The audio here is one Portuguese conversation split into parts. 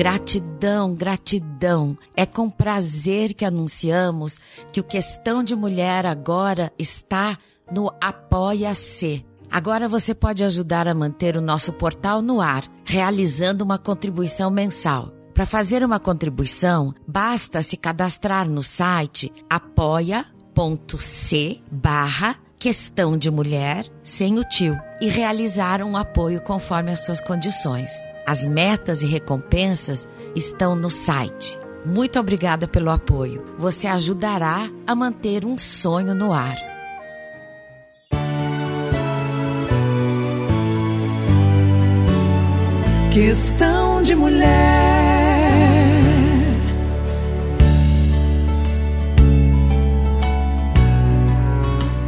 Gratidão, gratidão. É com prazer que anunciamos que o Questão de Mulher agora está no Apoia-se. Agora você pode ajudar a manter o nosso portal no ar, realizando uma contribuição mensal. Para fazer uma contribuição, basta se cadastrar no site apoia.c/questão de mulher, e realizar um apoio conforme as suas condições. As metas e recompensas estão no site. Muito obrigada pelo apoio. Você ajudará a manter um sonho no ar. Questão de mulher.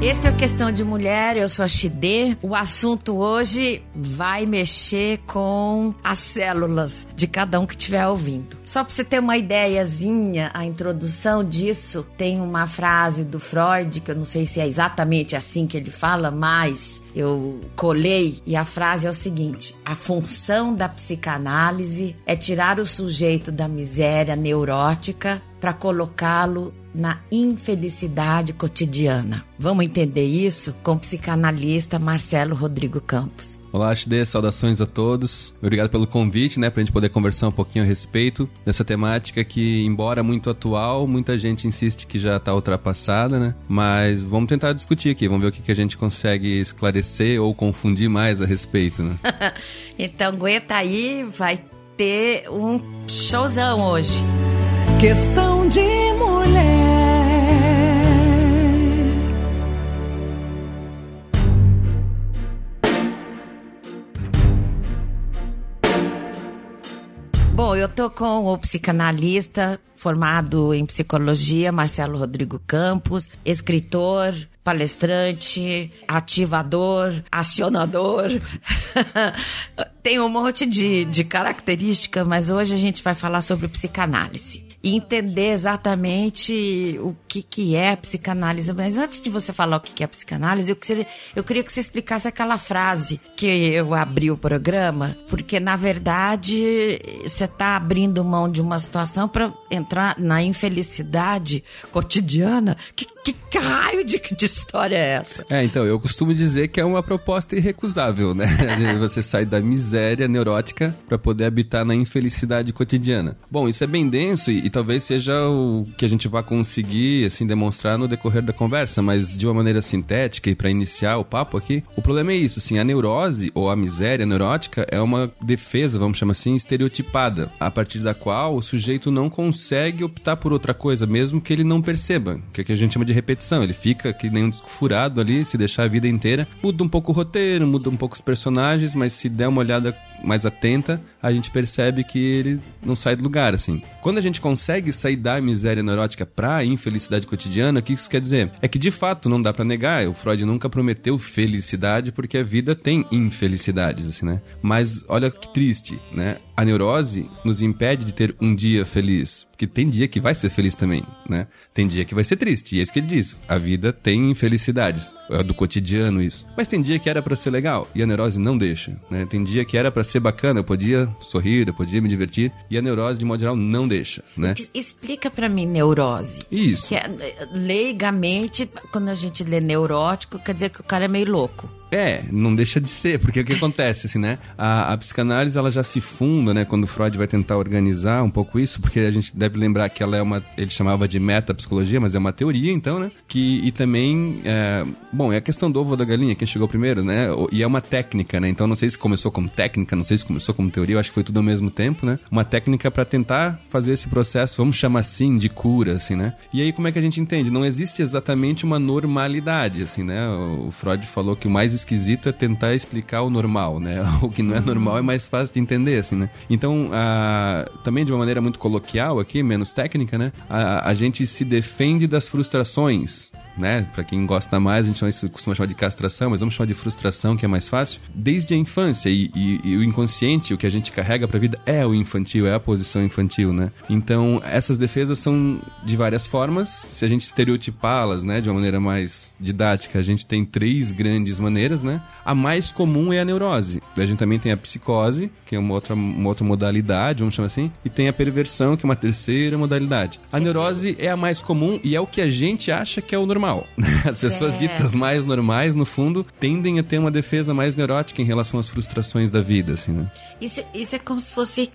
Este é o Questão de Mulher, eu sou a Chidê. O assunto hoje vai mexer com as células de cada um que estiver ouvindo. Só para você ter uma ideiazinha, a introdução disso tem uma frase do Freud, que eu não sei se é exatamente assim que ele fala, mas eu colei, e a frase é o seguinte: a função da psicanálise é tirar o sujeito da miséria neurótica para colocá-lo na infelicidade cotidiana. Vamos entender isso com o psicanalista Marcelo Rodrigo Campos. Olá, Chidê, saudações a todos. Obrigado pelo convite, né, pra gente poder conversar um pouquinho a respeito dessa temática que, embora muito atual, muita gente insiste que já tá ultrapassada, né? Mas vamos tentar discutir aqui, vamos ver o que a gente consegue esclarecer ou confundir mais a respeito, né? Então aguenta aí, vai ter um showzão hoje. Questão de Mulher. Bom, eu tô com o psicanalista formado em psicologia, Marcelo Rodrigo Campos, escritor, palestrante, ativador, acionador. Tem um monte de característica, mas hoje a gente vai falar sobre psicanálise e entender exatamente o que é psicanálise. Mas antes de você falar o que é psicanálise, eu queria que você explicasse aquela frase que eu abri o programa, porque, na verdade, você está abrindo mão de uma situação para entrar na infelicidade cotidiana. Que raio de história é essa? É, então, eu costumo dizer que é uma proposta irrecusável, né? Você sai da miséria neurótica para poder habitar na infelicidade cotidiana. Bom, isso é bem denso e talvez seja o que a gente vai conseguir, assim, demonstrar no decorrer da conversa, mas de uma maneira sintética e para iniciar o papo aqui, o problema é isso, assim, a neurose ou a miséria neurótica é uma defesa, vamos chamar assim, estereotipada, a partir da qual o sujeito não consegue optar por outra coisa, mesmo que ele não perceba, que é o que a gente chama de repetição. Ele fica que nem um disco furado ali, se deixar a vida inteira. Muda um pouco o roteiro, muda um pouco os personagens, mas se der uma olhada mais atenta, a gente percebe que ele não sai do lugar, assim. Quando a gente consegue sair da miséria neurótica pra infelicidade cotidiana, o que isso quer dizer? É que, de fato, não dá pra negar, o Freud nunca prometeu felicidade, porque a vida tem infelicidades, assim, né? Mas olha que triste, né? A neurose nos impede de ter um dia feliz, porque tem dia que vai ser feliz também, né? Tem dia que vai ser triste, e é isso que ele diz. A vida tem infelicidades, é do cotidiano isso. Mas tem dia que era pra ser legal, e a neurose não deixa, né? Tem dia que era pra ser bacana, eu podia sorrir, eu podia me divertir, e a neurose, de modo geral, não deixa, né? Explica pra mim neurose. Isso. Que é, leigamente, quando a gente lê neurótico, quer dizer que o cara é meio louco. É, não deixa de ser, porque o que acontece, assim, né? A psicanálise, ela já se funda, né? Quando Freud vai tentar organizar um pouco isso, porque a gente deve lembrar que ela é uma... Ele chamava de metapsicologia, mas é uma teoria, então, né? Bom, é a questão do ovo ou da galinha, quem chegou primeiro, né? E é uma técnica, né? Então, não sei se começou como técnica, não sei se começou como teoria, eu acho que foi tudo ao mesmo tempo, né? Uma técnica pra tentar fazer esse processo, vamos chamar assim, de cura, assim, né? E aí, como é que a gente entende? Não existe exatamente uma normalidade, assim, né? O Freud falou que o mais esquisito é tentar explicar o normal, né? O que não é normal é mais fácil de entender, assim, né? Então, também de uma maneira muito coloquial aqui, menos técnica, né? A gente se defende das frustrações né? Para quem gosta mais, a gente costuma chamar de castração, mas vamos chamar de frustração, que é mais fácil. Desde a infância, e o inconsciente, o que a gente carrega para a vida é o infantil, é a posição infantil, né? Então, essas defesas são de várias formas. Se a gente estereotipá-las, né, de uma maneira mais didática, a gente tem três grandes maneiras, né? A mais comum é a neurose. A gente também tem a psicose, que é uma outra modalidade, vamos chamar assim, e tem a perversão, que é uma terceira modalidade. A neurose é a mais comum e é o que a gente acha que é o normal. As pessoas ditas mais normais, no fundo, tendem a ter uma defesa mais neurótica em relação às frustrações da vida, assim, né? Isso é como se fosse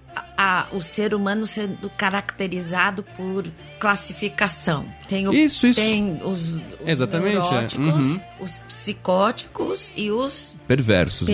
o ser humano sendo caracterizado por classificação. Tem isso. Tem os neuróticos, os psicóticos e os... Perversos.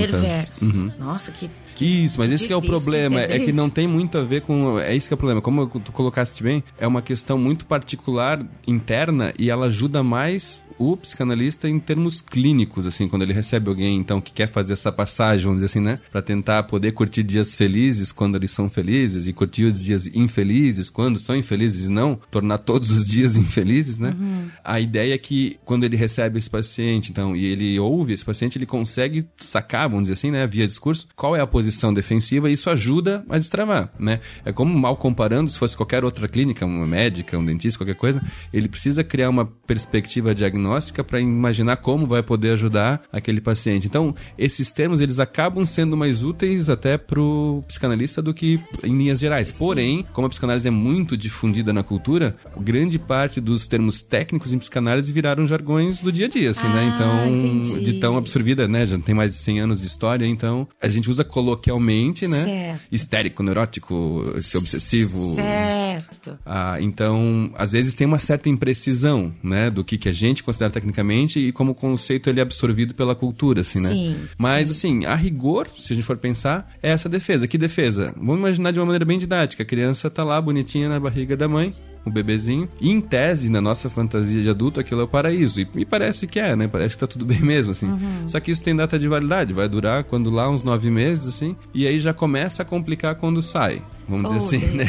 Uhum. Nossa, que... Isso, mas esse que é o problema, é que não tem muito a ver com... É isso que é o problema, como tu colocaste bem, é uma questão muito particular, interna, e ela ajuda mais o psicanalista em termos clínicos, assim, quando ele recebe alguém, então, que quer fazer essa passagem, vamos dizer assim, né, pra tentar poder curtir dias felizes quando eles são felizes e curtir os dias infelizes quando são infelizes, não tornar todos os dias infelizes, né. A ideia é que quando ele recebe esse paciente, então, e ele ouve esse paciente, ele consegue sacar, vamos dizer assim, né, via discurso, qual é a posição defensiva, e isso ajuda a destravar, né. É como, mal comparando, se fosse qualquer outra clínica, uma médica, um dentista, qualquer coisa, ele precisa criar uma perspectiva diagnóstica para imaginar como vai poder ajudar aquele paciente. Então, esses termos, eles acabam sendo mais úteis até pro psicanalista do que em linhas gerais. Porém, como a psicanálise é muito difundida na cultura, grande parte dos termos técnicos em psicanálise viraram jargões do dia a dia, assim, né? Então, entendi. De tão absorvida, né? Já tem mais de 100 anos de história, então a gente usa coloquialmente, né? Certo. Histérico, neurótico, obsessivo. Certo. Então, às vezes tem uma certa imprecisão, né? Do que a gente considerar tecnicamente, e como conceito ele é absorvido pela cultura, assim, né? Sim. Assim, a rigor, se a gente for pensar, é essa defesa. Que defesa? Vamos imaginar de uma maneira bem didática. A criança tá lá, bonitinha, na barriga da mãe, o bebezinho, e em tese, na nossa fantasia de adulto, aquilo é o paraíso. E me parece que é, né? Parece que tá tudo bem mesmo, assim. Só que isso tem data de validade, vai durar, quando lá, uns 9 meses, assim, e aí já começa a complicar quando sai. Vamos dizer assim, né?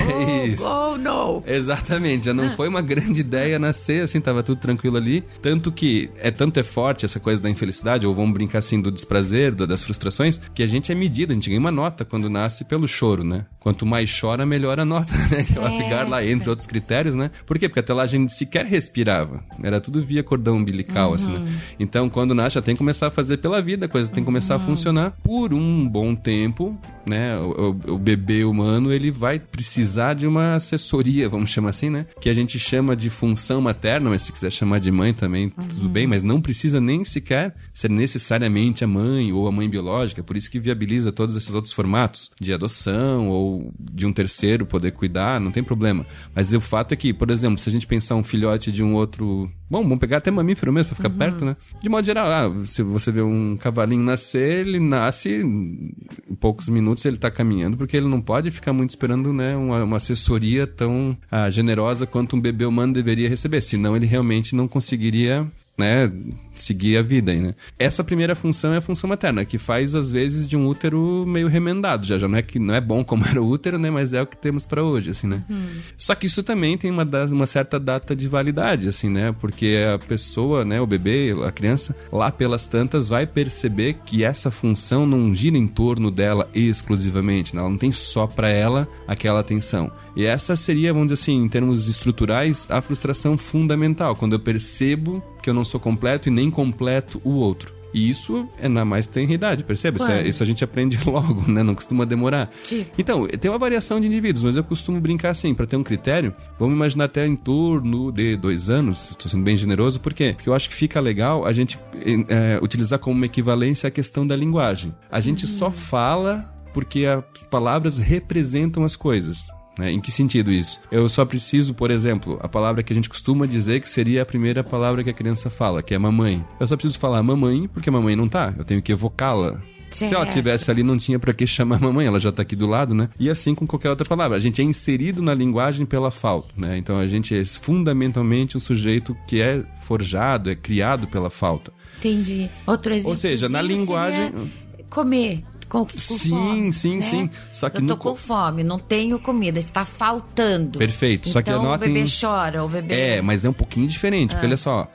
Não! Exatamente, já não foi uma grande ideia nascer, assim, tava tudo tranquilo ali. Tanto que, tanto é forte essa coisa da infelicidade, ou vamos brincar assim, do desprazer, das frustrações, que a gente é medido, a gente ganha uma nota quando nasce pelo choro, né? Quanto mais chora, melhor a nota, né? Que vai ficar lá, entre outros critérios, né? Por quê? Porque até lá a gente sequer respirava. Era tudo via cordão umbilical, assim, né? Então, quando nasce, já tem que começar a fazer pela vida, a coisa tem que começar a funcionar. Por um bom tempo, né? O bebê humano, ele vai precisar de uma assessoria, vamos chamar assim, né? Que a gente chama de função materna, mas se quiser chamar de mãe também, tudo bem, mas não precisa nem sequer ser necessariamente a mãe ou a mãe biológica, por isso que viabiliza todos esses outros formatos de adoção ou de um terceiro poder cuidar, não tem problema. Mas o fato é que, por exemplo, se a gente pensar um filhote de um outro... Bom, vamos pegar até mamífero mesmo, pra ficar perto, né? De modo geral, se você vê um cavalinho nascer, ele nasce em poucos minutos, ele tá caminhando, porque ele não pode ficar muito esperando, né, uma assessoria tão generosa quanto um bebê humano deveria receber, senão ele realmente não conseguiria, né, seguir a vida aí, né? Essa primeira função é a função materna, que faz, às vezes, de um útero meio remendado. Já não é que não é bom como era o útero, né? Mas é o que temos pra hoje, assim, né? Só que isso também tem uma certa data de validade, assim, né? Porque a pessoa, né? O bebê, a criança, lá pelas tantas, vai perceber que essa função não gira em torno dela exclusivamente, né? Ela não tem só pra ela aquela atenção. E essa seria, vamos dizer assim, em termos estruturais, a frustração fundamental. Quando eu percebo que eu não sou completo e nem completo o outro. E isso é na mais tenridade, percebe? Isso a gente aprende logo, né? Não costuma demorar. Então, tem uma variação de indivíduos, mas eu costumo brincar assim, pra ter um critério, vamos imaginar até em torno de 2 anos, estou sendo bem generoso, por quê? Porque eu acho que fica legal a gente utilizar como uma equivalência a questão da linguagem. A gente só fala porque as palavras representam as coisas. Né? Em que sentido isso? Eu só preciso, por exemplo, a palavra que a gente costuma dizer que seria a primeira palavra que a criança fala, que é mamãe. Eu só preciso falar mamãe porque a mamãe não tá. Eu tenho que evocá-la. Se ela tivesse ali, não tinha pra que chamar mamãe, ela já tá aqui do lado, né? E assim com qualquer outra palavra. A gente é inserido na linguagem pela falta, né? Então a gente é fundamentalmente um sujeito que é forjado, é criado pela falta. Entendi. Outro exemplo. Ou seja, na linguagem... Comer. Sim, fome, né? Só que eu tô com fome, não tenho comida, está faltando. Perfeito. Só então que anotem... o bebê chora, o bebê... É, mas é um pouquinho diferente, porque olha só,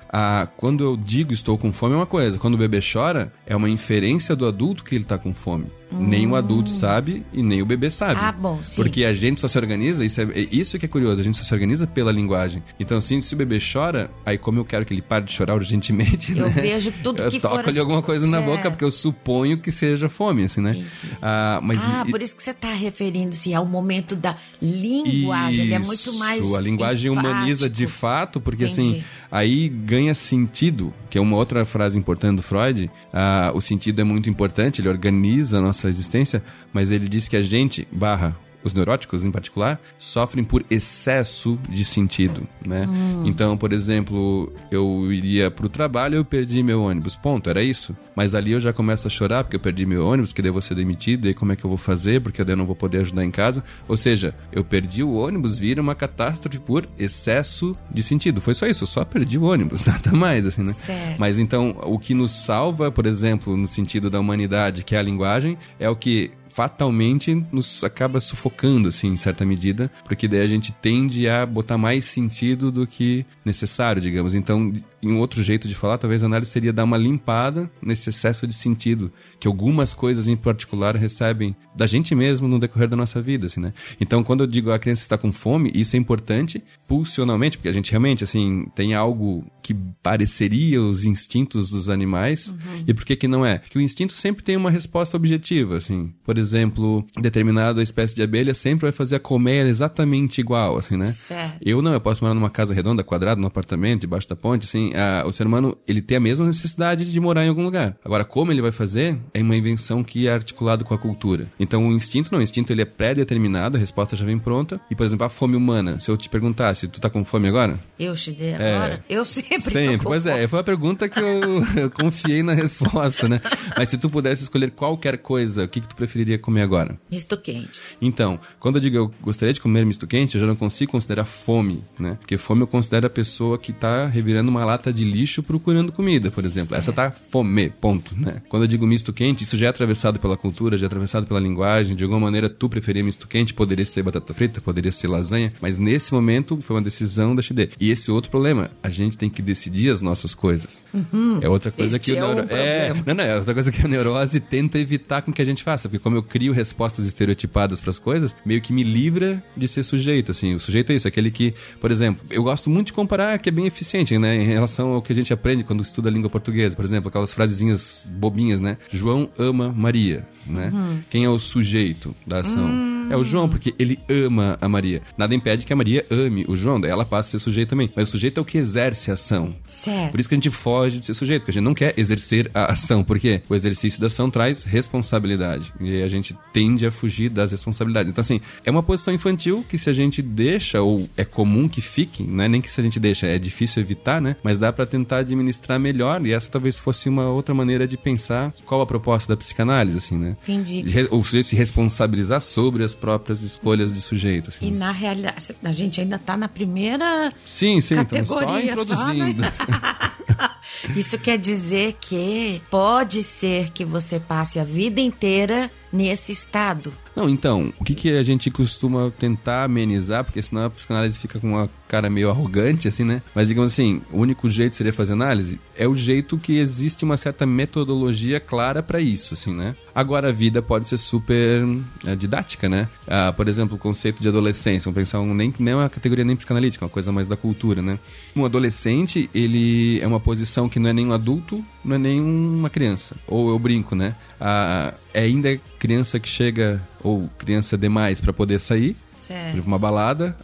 quando eu digo estou com fome é uma coisa, quando o bebê chora, é uma inferência do adulto que ele está com fome. Nem o adulto sabe e nem o bebê sabe. Ah, bom, sim. Porque a gente só se organiza, isso que é curioso, a gente só se organiza pela linguagem. Então, assim, se o bebê chora, aí como eu quero que ele pare de chorar urgentemente, eu vejo tudo que for... Eu toco ali alguma coisa na boca, porque eu suponho que seja fome, assim, né? Por isso que você está referindo-se ao momento da linguagem, ele é muito mais a linguagem enfático. Humaniza de fato, porque assim, aí ganha sentido, que é uma outra frase importante do Freud, o sentido é muito importante, ele organiza a nossa existência, mas ele diz que a gente, os neuróticos em particular, sofrem por excesso de sentido, né? Então, por exemplo, eu iria pro trabalho, eu perdi meu ônibus, ponto, era isso. Mas ali eu já começo a chorar porque eu perdi meu ônibus, que daí eu vou ser demitido, e como é que eu vou fazer, porque daí eu não vou poder ajudar em casa. Ou seja, eu perdi o ônibus, vira uma catástrofe por excesso de sentido. Foi só isso, eu só perdi o ônibus, nada mais, assim, né? Certo. Mas então, o que nos salva, por exemplo, no sentido da humanidade, que é a linguagem, é o que... fatalmente nos acaba sufocando, assim, em certa medida, porque daí a gente tende a botar mais sentido do que necessário, digamos. Então, em outro jeito de falar, talvez a análise seria dar uma limpada nesse excesso de sentido, que algumas coisas em particular recebem da gente mesmo no decorrer da nossa vida, assim, né? Então, quando eu digo a criança está com fome, isso é importante pulsionalmente, porque a gente realmente, assim, tem algo que pareceria os instintos dos animais, e por que que não é? Porque o instinto sempre tem uma resposta objetiva, assim, por exemplo, determinada espécie de abelha sempre vai fazer a colmeia exatamente igual, assim, né? Certo. Eu posso morar numa casa redonda, quadrada, num apartamento, debaixo da ponte, assim, o ser humano, ele tem a mesma necessidade de morar em algum lugar. Agora, como ele vai fazer é uma invenção que é articulada com a cultura. Então, o instinto, ele é pré-determinado, a resposta já vem pronta. E, por exemplo, a fome humana, se eu te perguntasse, tu tá com fome agora? Eu te dei agora? Eu sempre tô com pois fome. Foi a pergunta que eu confiei na resposta, né? Mas se tu pudesse escolher qualquer coisa, o que tu preferiria comer agora? Misto quente. Então, quando eu digo eu gostaria de comer misto quente, eu já não consigo considerar fome, né? Porque fome eu considero a pessoa que tá revirando uma lata de lixo procurando comida, por exemplo. Certo. Essa tá fome, ponto, né? Quando eu digo misto quente, isso já é atravessado pela cultura, já é atravessado pela linguagem. De alguma maneira, tu preferia misto quente, poderia ser batata frita, poderia ser lasanha, mas nesse momento foi uma decisão da XD. E esse outro problema, a gente tem que decidir as nossas coisas. É outra coisa é outra coisa que a neurose tenta evitar com que a gente faça, porque como eu crio respostas estereotipadas para as coisas, meio que me livra de ser sujeito, assim. O sujeito é isso, aquele que, por exemplo, eu gosto muito de comparar, que é bem eficiente, né, em relação ao que a gente aprende quando estuda a língua portuguesa, por exemplo, aquelas frasezinhas bobinhas, né? João ama Maria, né? Quem é o sujeito da ação? É o João, porque ele ama a Maria. Nada impede que a Maria ame o João, daí ela passa a ser sujeito também. Mas o sujeito é o que exerce a ação. Certo. Por isso que a gente foge de ser sujeito, porque a gente não quer exercer a ação, porque o exercício da ação traz responsabilidade. E a gente tende a fugir das responsabilidades. Então, assim, é uma posição infantil que se a gente deixa, ou é comum que fique, né? Nem que se a gente deixa, é difícil evitar, né? Mas dá pra tentar administrar melhor, e essa talvez fosse uma outra maneira de pensar qual a proposta da psicanálise, assim, né? Entendi. O sujeito se responsabilizar sobre as próprias escolhas de sujeito. Assim. E na realidade, a gente ainda tá na primeira categoria. Então só introduzindo. Isso quer dizer que pode ser que você passe a vida inteira nesse estado. Não, então, o que a gente costuma tentar amenizar, porque senão a psicanálise fica com uma cara meio arrogante, assim, né? Mas, digamos assim, o único jeito seria fazer análise é o jeito que existe uma certa metodologia clara pra isso, assim, né? Agora, a vida pode ser super didática, né? Por exemplo, o conceito de adolescência, vamos pensar, nem uma categoria nem psicanalítica, uma coisa mais da cultura, né? Um adolescente, ele é uma posição que não é nem um adulto, não é nem uma criança. Ou eu brinco, né? Ainda criança que chega, ou criança demais para poder sair, certo. Uma balada,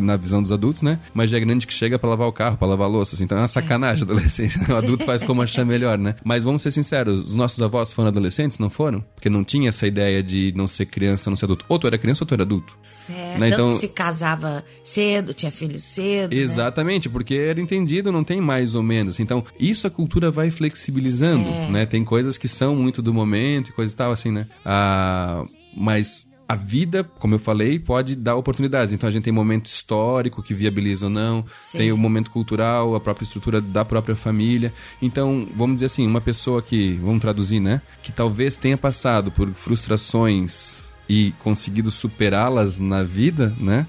na visão dos adultos, né? Mas já é grande que chega para lavar o carro, para lavar a louça, assim. Então é uma sacanagem a adolescência. O adulto faz como achar melhor, né? Mas vamos ser sinceros, os nossos avós foram adolescentes, não foram? Porque não tinha essa ideia de não ser criança, não ser adulto. Ou tu era criança ou tu era adulto. Certo, né? Então, tanto que se casava cedo, tinha filhos cedo, exatamente, né? Porque era entendido, não tem mais ou menos. Então, isso a cultura vai flexibilizando, certo, né? Tem coisas que são muito do momento e coisa e tal, assim, né? Mas a vida, como eu falei, pode dar oportunidades. Então a gente tem momento histórico que viabiliza ou não, sim, tem o momento cultural, a própria estrutura da própria família. Então, vamos dizer assim, uma pessoa que, vamos traduzir, né, que talvez tenha passado por frustrações e conseguido superá-las na vida, né,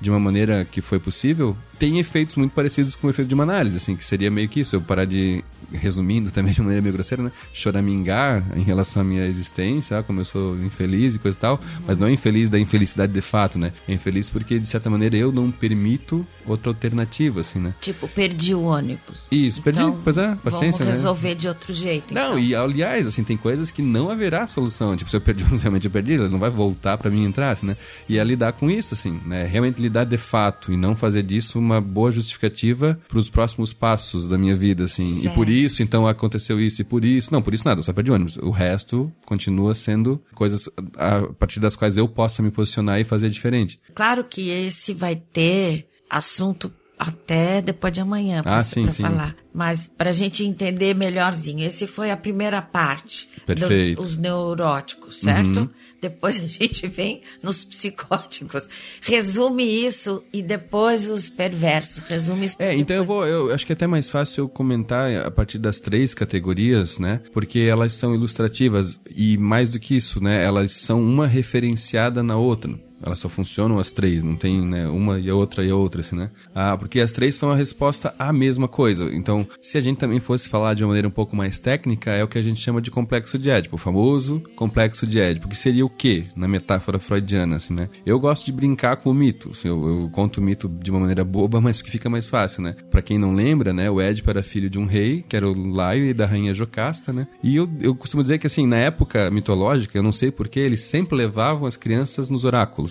de uma maneira que foi possível, tem efeitos muito parecidos com o efeito de uma análise, assim, que seria meio que isso, eu parar de, resumindo também de uma maneira meio grosseira, né, choramingar em relação à minha existência, como eu sou infeliz e coisa e tal, mas não é infeliz da infelicidade de fato, né, é infeliz porque, de certa maneira, eu não permito outra alternativa, assim, né. Tipo, perdi o ônibus. Isso, perdi, então, pois é, paciência, vamos resolver, né, de outro jeito. Não, então, e aliás, assim, tem coisas que não haverá solução, tipo, se eu perdi o ônibus, realmente eu perdi, ele não vai voltar pra mim entrar, assim, né, e é lidar com isso, assim, né, realmente lidar de fato e não fazer disso uma boa justificativa para os próximos passos da minha vida, assim. Certo. E por isso, então, aconteceu isso, e por isso... Não, por isso nada, eu só perdi ônibus. O resto continua sendo coisas a partir das quais eu possa me posicionar e fazer diferente. Claro que esse vai ter assunto até depois de amanhã para falar. Mas para a gente entender melhorzinho, essa foi a primeira parte dos neuróticos, certo? Uhum. Depois a gente vem nos psicóticos. Resume isso e depois os perversos. Resume isso. É, então eu acho que é até mais fácil eu comentar a partir das três categorias, né? Porque elas são ilustrativas e mais do que isso, né? Elas são uma referenciada na outra. Elas só funcionam as três, não tem, né, uma e a outra, assim, né? Ah, porque as três são a resposta à mesma coisa. Então, se a gente também fosse falar de uma maneira um pouco mais técnica, é o que a gente chama de complexo de Édipo, o famoso complexo de Édipo, que seria o quê? Na metáfora freudiana, assim, né? Eu gosto de brincar com o mito, assim, eu conto o mito de uma maneira boba, mas que fica mais fácil, né? Pra quem não lembra, né, o Édipo era filho de um rei, que era o Laio, e da rainha Jocasta, né? E eu costumo dizer que, assim, na época mitológica, eu não sei porquê, eles sempre levavam as crianças nos oráculos.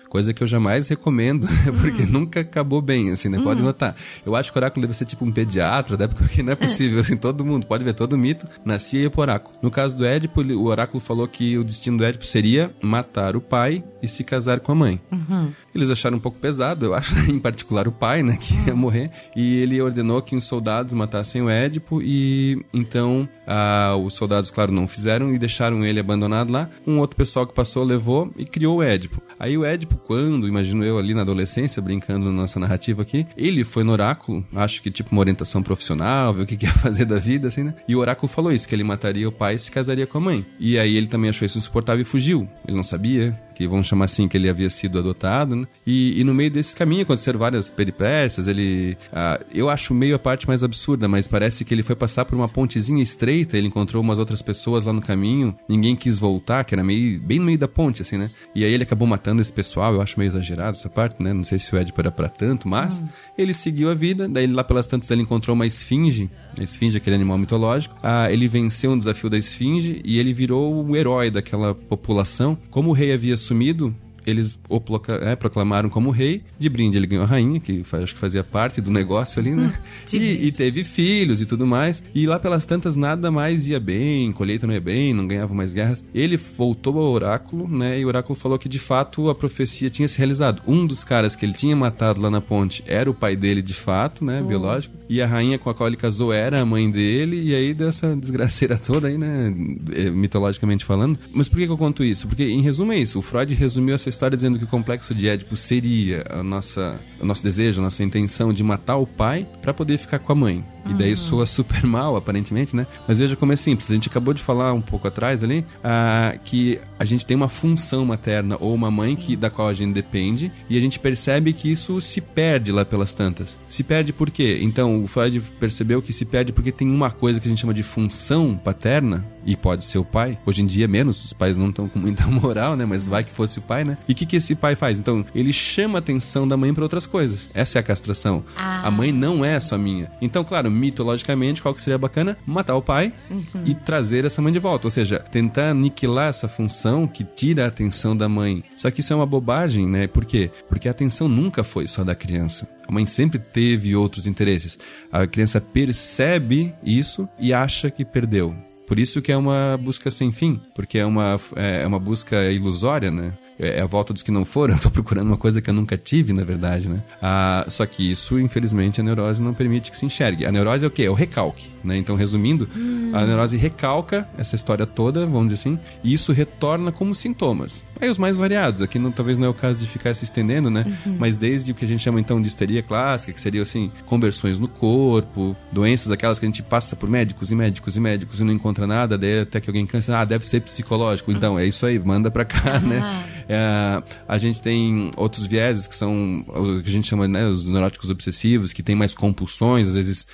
Coisa que eu jamais recomendo, porque nunca acabou bem, assim, né? Pode notar. Eu acho que o oráculo deve ser tipo um pediatra, né? Porque não é possível, assim, todo mundo, pode ver, todo mito nascia e ia pro oráculo. No caso do Édipo, o oráculo falou que o destino do Édipo seria matar o pai e se casar com a mãe. Eles acharam um pouco pesado, eu acho, em particular o pai, né, que ia morrer, e ele ordenou que os soldados matassem o Édipo, e então os soldados, claro, não fizeram e deixaram ele abandonado lá. Um outro pessoal que passou levou e criou o Édipo. Aí o Édipo, quando, imagino eu ali na adolescência, brincando na nossa narrativa aqui, ele foi no oráculo, acho que tipo uma orientação profissional, ver o que ia fazer da vida, assim, né, e o oráculo falou isso, que ele mataria o pai e se casaria com a mãe. E aí ele também achou isso insuportável e fugiu, ele não sabia, que vamos chamar assim, que ele havia sido adotado, né? E no meio desse caminho aconteceram várias peripécias, ele... eu acho meio a parte mais absurda, mas parece que ele foi passar por uma pontezinha estreita, ele encontrou umas outras pessoas lá no caminho, ninguém quis voltar, que era meio, bem no meio da ponte, assim, né? E aí ele acabou matando esse pessoal, eu acho meio exagerado essa parte, né? Não sei se o Édipo era pra tanto, mas ele seguiu a vida, daí lá pelas tantas ele encontrou uma esfinge, a esfinge é aquele animal mitológico, ele venceu um desafio da esfinge e ele virou o herói daquela população. Como o rei havia sumido, eles o proclamaram como rei. De brinde ele ganhou a rainha, que acho que fazia parte do negócio ali, né? E teve filhos e tudo mais. E lá pelas tantas nada mais ia bem, colheita não ia bem, não ganhava mais guerras. Ele voltou ao oráculo, né? E o oráculo falou que de fato a profecia tinha se realizado. Um dos caras que ele tinha matado lá na ponte era o pai dele de fato, né? Biológico. E a rainha com a qual ele casou era a mãe dele. E aí dessa desgraceira toda aí, né? Mitologicamente falando. Mas por que eu conto isso? Porque em resumo é isso. O Freud resumiu essa história dizendo que o complexo de Édipo seria o nosso desejo, a nossa intenção de matar o pai para poder ficar com a mãe. E daí soa super mal, aparentemente, né? Mas veja como é simples. A gente acabou de falar um pouco atrás ali que a gente tem uma função materna ou uma mãe da qual a gente depende, e a gente percebe que isso se perde lá pelas tantas. Se perde por quê? Então, o Freud percebeu que se perde porque tem uma coisa que a gente chama de função paterna, e pode ser o pai. Hoje em dia, menos. Os pais não estão com muita moral, né? Mas vai que fosse o pai, né? E o que esse pai faz? Então, ele chama a atenção da mãe para outras coisas. Essa é a castração. A mãe não é só minha. Então, claro, mitologicamente, qual que seria bacana? Matar o pai e trazer essa mãe de volta. Ou seja, tentar aniquilar essa função que tira a atenção da mãe. Só que isso é uma bobagem, né? Por quê? Porque a atenção nunca foi só da criança. A mãe sempre teve outros interesses. A criança percebe isso e acha que perdeu. Por isso que é uma busca sem fim, porque é uma busca ilusória, né? é a volta dos que não foram, eu tô procurando uma coisa que eu nunca tive, na verdade, né? Ah, só que isso, infelizmente, a neurose não permite que se enxergue. A neurose é o quê? É o recalque, né? Então, resumindo, a neurose recalca essa história toda, vamos dizer assim, e isso retorna como sintomas. Aí os mais variados, aqui não, talvez não é o caso de ficar se estendendo, né? Uhum. Mas desde o que a gente chama, então, de histeria clássica, que seria, assim, conversões no corpo, doenças aquelas que a gente passa por médicos e médicos e médicos e não encontra nada, daí até que alguém cansa, ah, deve ser psicológico, então, é isso aí, manda pra cá, né? É, a gente tem outros vieses que são o que a gente chama, né, os neuróticos obsessivos, que tem mais compulsões, às vezes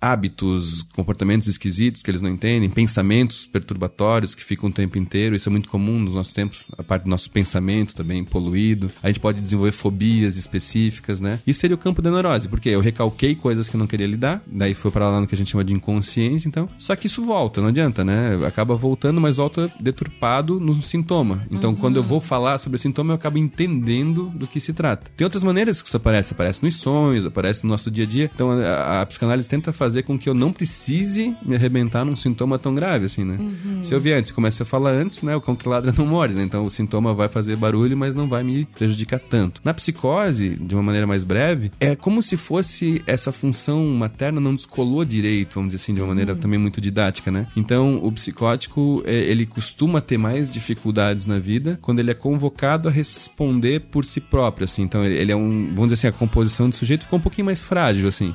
hábitos, comportamentos esquisitos que eles não entendem, pensamentos perturbatórios que ficam o tempo inteiro, isso é muito comum nos nossos tempos, a parte do nosso pensamento também poluído. A gente pode desenvolver fobias específicas, né? Isso seria o campo da neurose, porque eu recalquei coisas que eu não queria lidar, daí foi para lá no que a gente chama de inconsciente, então. Só que isso volta, não adianta, né? Acaba voltando, mas volta deturpado no sintoma. Então, quando eu vou falar sobre sintoma, eu acabo entendendo do que se trata. Tem outras maneiras que isso aparece. Aparece nos sonhos, aparece no nosso dia a dia. Então, a psicanálise tenta fazer com que eu não precise me arrebentar num sintoma tão grave, assim, né? Uhum. Se eu vier antes, começa a falar antes, né? O cão que ladra não morde, né? Então, o sintoma vai fazer barulho, mas não vai me prejudicar tanto. Na psicose, de uma maneira mais breve, é como se fosse essa função materna não descolou direito, vamos dizer assim, de uma maneira também muito didática, né? Então, o psicótico, ele costuma ter mais dificuldades na vida quando ele é convocado a responder por si próprio, assim. Então, ele é vamos dizer assim, a composição do sujeito ficou um pouquinho mais frágil, assim.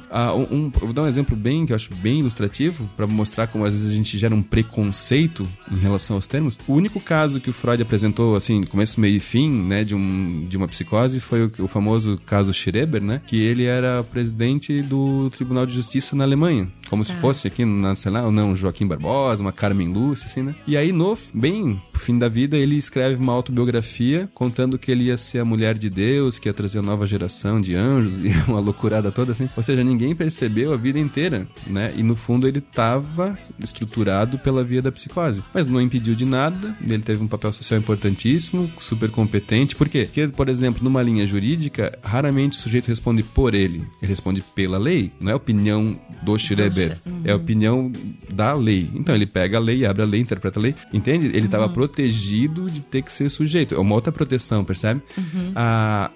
Vou dar um exemplo bem, que eu acho bem ilustrativo, para mostrar como às vezes a gente gera um preconceito em relação aos termos. O único caso que o Freud apresentou, assim, começo, meio e fim, né, de uma psicose, foi o famoso caso Schreber, né, que ele era presidente do Tribunal de Justiça na Alemanha, como se fosse aqui, sei lá, não, Joaquim Barbosa, uma Carmen Lúcia, assim, né. E aí, bem pro fim da vida, ele escreve uma autobiografia contando que ele ia ser a mulher de Deus, que ia trazer a nova geração de anjos, e uma loucurada toda, assim. Ou seja, ninguém percebeu a vida inteira, né? E no fundo ele estava estruturado pela via da psicose. Mas não impediu de nada, ele teve um papel social importantíssimo, super competente. Por quê? Porque, por exemplo, numa linha jurídica, raramente o sujeito responde por ele responde pela lei, não é a opinião do Schreber, é a opinião da lei. Então ele pega a lei, abre a lei, interpreta a lei, entende? Ele estava protegido de ter que ser sujeito. É uma outra proteção, percebe? Uhum.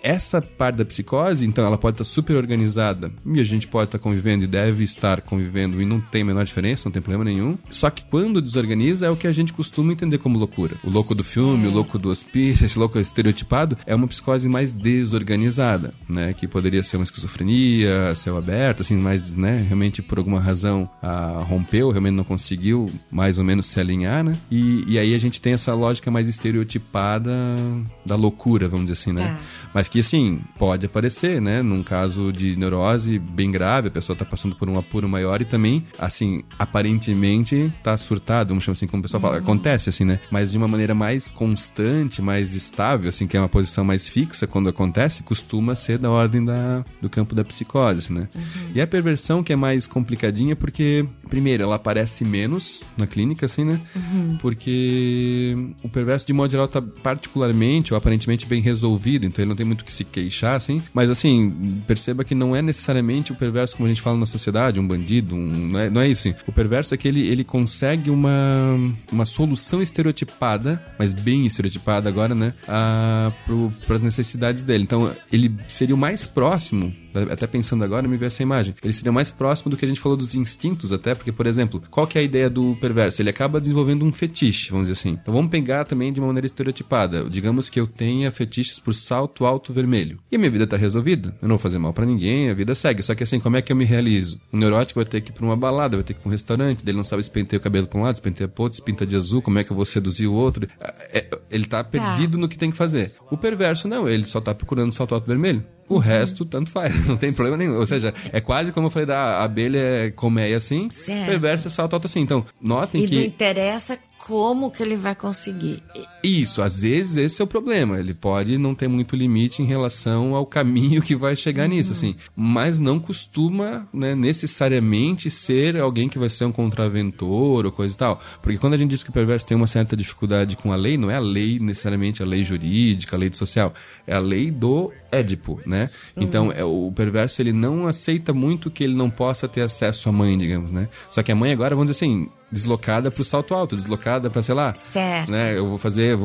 Essa parte da psicose, então, ela pode estar super organizada e a gente pode estar convivendo e deve estar convivendo e não tem a menor diferença, não tem problema nenhum. Só que quando desorganiza é o que a gente costuma entender como loucura. O louco do filme, o louco do hospício, esse louco estereotipado é uma psicose mais desorganizada, né? Que poderia ser uma esquizofrenia, céu aberto, assim, mas, né, realmente por alguma razão rompeu, realmente não conseguiu mais ou menos se alinhar, né? E aí a gente tem essa lógica mais estereotipada da loucura, vamos dizer assim, né? Mas que, assim, pode aparecer, né? Num caso de neurose bem grave, a pessoa tá passando por um apuro maior e também, assim, aparentemente tá surtado, vamos chamar assim, como o pessoal fala, acontece, assim, né? Mas de uma maneira mais constante, mais estável, assim, que é uma posição mais fixa quando acontece, costuma ser da ordem do campo da psicose, assim, né? Uhum. E a perversão, que é mais complicadinha, porque, primeiro, ela aparece menos na clínica, assim, né? Uhum. Porque o perverso, de modo geral, tá particularmente ou aparentemente bem resolvido, então ele não tem muito o que se queixar, assim. Mas, assim, perceba que não é necessariamente o perverso, como a gente fala na sociedade, um bandido, não é isso, assim. O perverso é que ele consegue uma solução estereotipada, mas bem estereotipada agora, né, pras necessidades dele. Então, ele seria o mais próximo, até pensando agora, me veio essa imagem, ele seria mais próximo do que a gente falou dos instintos até, porque, por exemplo, qual que é a ideia do perverso? Ele acaba desenvolvendo um fetiche, vamos dizer assim. Então, vamos pegar também de uma maneira estereotipada. Digamos que eu tenha fetiches por salto alto vermelho. E a minha vida tá resolvida. Eu não vou fazer mal pra ninguém, a vida segue. Só que, assim, como é que eu me realizo? O neurótico vai ter que ir pra uma balada, vai ter que ir pra um restaurante, ele não sabe se penteia o cabelo pra um lado, se penteia pro outro, se pinta de azul, como é que eu vou seduzir o outro? Ele tá perdido no que tem que fazer. O perverso, não, ele só tá procurando salto alto vermelho. O resto, tanto faz, não tem problema nenhum. Ou seja, é quase como eu falei da abelha colmeia, assim, perverso é salto alto assim. Então, notem que... E não interessa como que ele vai conseguir. Isso, às vezes esse é o problema. Ele pode não ter muito limite em relação ao caminho que vai chegar nisso, assim. Mas não costuma, né, necessariamente ser alguém que vai ser um contraventor ou coisa e tal. Porque quando a gente diz que o perverso tem uma certa dificuldade com a lei, não é a lei necessariamente a lei jurídica, a lei social. É a lei do Édipo, né? Então, o perverso, ele não aceita muito que ele não possa ter acesso à mãe, digamos, né? Só que a mãe agora, vamos dizer assim, deslocada pro salto alto, deslocada sacada pra, sei lá... Certo. Né, eu vou fazer...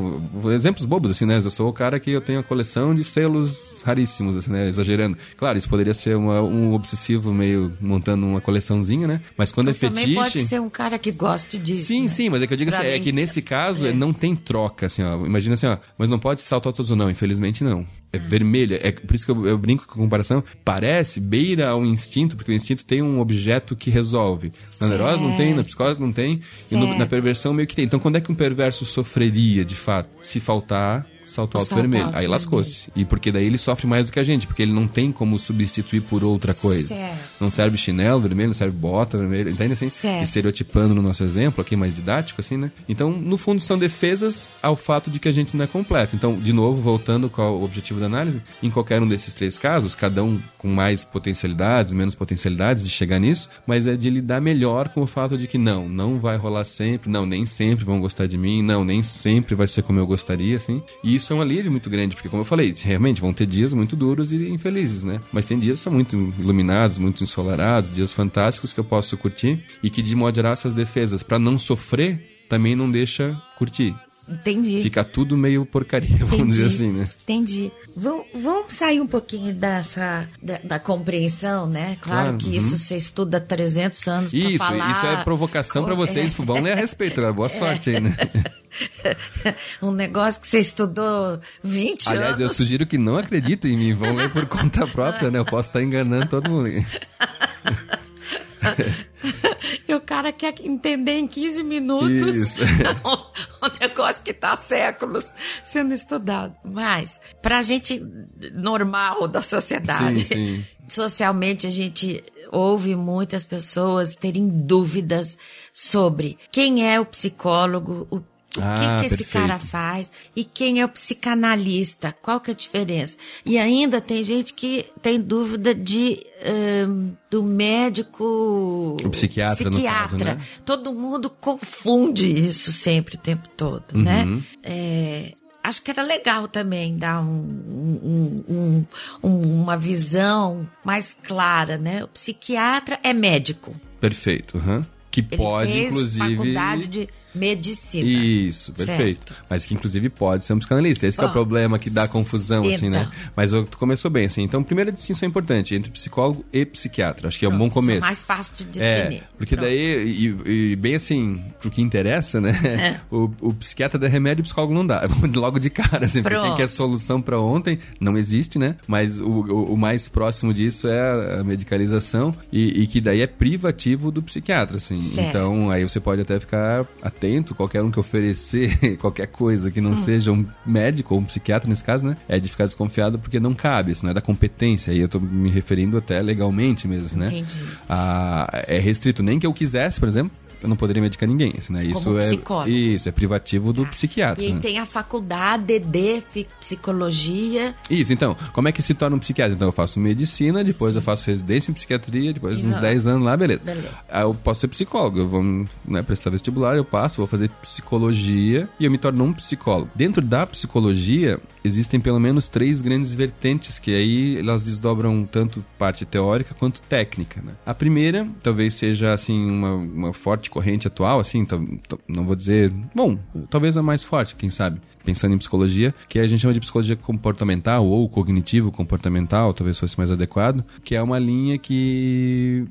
Exemplos bobos, assim, né? Eu sou o cara que eu tenho a coleção de selos raríssimos, assim, né? Exagerando. Claro, isso poderia ser um obsessivo meio montando uma coleçãozinha, né? Mas quando é fetiche... Também pode ser um cara que goste disso, sim, né? Sim, mas é que eu digo pra assim, mim, é que nesse caso não tem troca, assim, ó. Imagina assim, ó, mas não pode saltar todos ou não, infelizmente não. É vermelha. É por isso que eu brinco com a comparação. Parece, beira ao instinto, porque o instinto tem um objeto que resolve. Na neurose não tem, na psicose não tem, e na perversão meio que tem. Então, quando é que um perverso sofreria, de fato? Se faltar... Salto alto vermelho. Aí lascou-se. E porque daí ele sofre mais do que a gente, porque ele não tem como substituir por outra coisa. Certo. Não serve chinelo vermelho, não serve bota vermelha, entende assim? Certo. Estereotipando no nosso exemplo, aqui mais didático, assim, né? Então, no fundo, são defesas ao fato de que a gente não é completo. Então, de novo, voltando qual o objetivo da análise, em qualquer um desses três casos, cada um com mais potencialidades, menos potencialidades de chegar nisso, mas é de lidar melhor com o fato de que não vai rolar sempre, nem sempre vão gostar de mim, nem sempre vai ser como eu gostaria, assim. E isso é um alívio muito grande, porque como eu falei, realmente vão ter dias muito duros e infelizes, né? Mas tem dias que são muito iluminados, muito ensolarados, dias fantásticos que eu posso curtir e que de modo geral essas defesas, para não sofrer, também não deixa curtir. Entendi. Fica tudo meio porcaria, vamos dizer assim, né? Entendi. Vamos sair um pouquinho da compreensão, né? Claro que isso você estuda há 300 anos para falar... Isso é provocação para vocês, vão ler a respeito, cara. Boa sorte aí, né? Um negócio que você estudou 20 anos. Aliás, eu sugiro que não acreditem em mim, vão ler por conta própria, né? Eu posso estar enganando todo mundo. E o cara quer entender em 15 minutos um negócio que está há séculos sendo estudado. Mas, para a gente normal da sociedade, sim. Socialmente a gente ouve muitas pessoas terem dúvidas sobre quem é o psicólogo, o que esse cara faz e quem é o psicanalista, qual que é a diferença. E ainda tem gente que tem dúvida do médico... O psiquiatra. No caso, né? Todo mundo confunde isso sempre, o tempo todo, né? Acho que era legal também dar uma visão mais clara, né? O psiquiatra é médico. Perfeito, Que ele pode, fez inclusive... faculdade de medicina. Isso, perfeito. Certo. Mas que, inclusive, pode ser um psicanalista. Esse que é o problema que dá confusão, assim, né? Mas tu começou bem, assim. Então, primeira distinção importante entre psicólogo e psiquiatra. Acho que é um bom começo. É mais fácil de definir. Porque daí, e bem assim, pro que interessa, né? O psiquiatra dá remédio e o psicólogo não dá. Logo de cara, assim. Porque quem quer solução pra ontem não existe, né? Mas o mais próximo disso é a medicalização e que daí é privativo do psiquiatra, assim. Certo. Então, aí você pode até ficar atento, qualquer um que oferecer qualquer coisa que não seja um médico ou um psiquiatra, nesse caso, né? É de ficar desconfiado porque não cabe, isso não é da competência. E eu tô me referindo até legalmente mesmo, né? Entendi. É restrito, nem que eu quisesse, por exemplo. Eu não poderia medicar ninguém, né? Como psicólogo. Isso é privativo do psiquiatra. E tem a faculdade de psicologia. Isso, então, como é que se torna um psiquiatra? Então eu faço medicina, depois eu faço residência em psiquiatria, depois uns 10 anos lá, beleza. Aí eu posso ser psicólogo, eu vou, né, prestar vestibular, eu passo, vou fazer psicologia e eu me torno um psicólogo. Dentro da psicologia existem pelo menos 3 grandes vertentes que aí elas desdobram tanto parte teórica quanto técnica, né? A primeira talvez seja assim uma forte corrente atual, assim, não vou dizer... Bom, talvez a mais forte, quem sabe, pensando em psicologia, que a gente chama de psicologia comportamental ou cognitivo-comportamental, talvez fosse mais adequado, que é uma linha que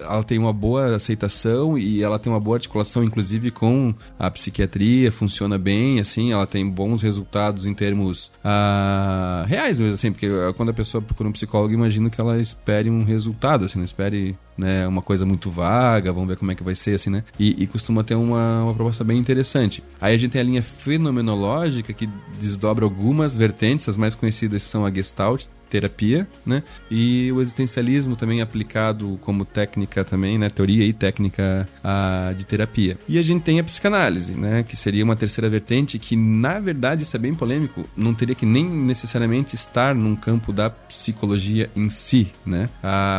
ela tem uma boa aceitação e ela tem uma boa articulação, inclusive, com a psiquiatria, funciona bem, assim, ela tem bons resultados em termos reais mesmo, assim, porque quando a pessoa procura um psicólogo, imagino que ela espere um resultado, assim, não espere... Né, uma coisa muito vaga, vamos ver como é que vai ser, assim, né? E costuma ter uma proposta bem interessante. Aí a gente tem a linha fenomenológica, que desdobra algumas vertentes, as mais conhecidas são a Gestalt terapia, né? E o existencialismo também aplicado como técnica também, né? Teoria e técnica de terapia. E a gente tem a psicanálise, né? Que seria uma terceira vertente que, na verdade, isso é bem polêmico, não teria que nem necessariamente estar num campo da psicologia em si, né?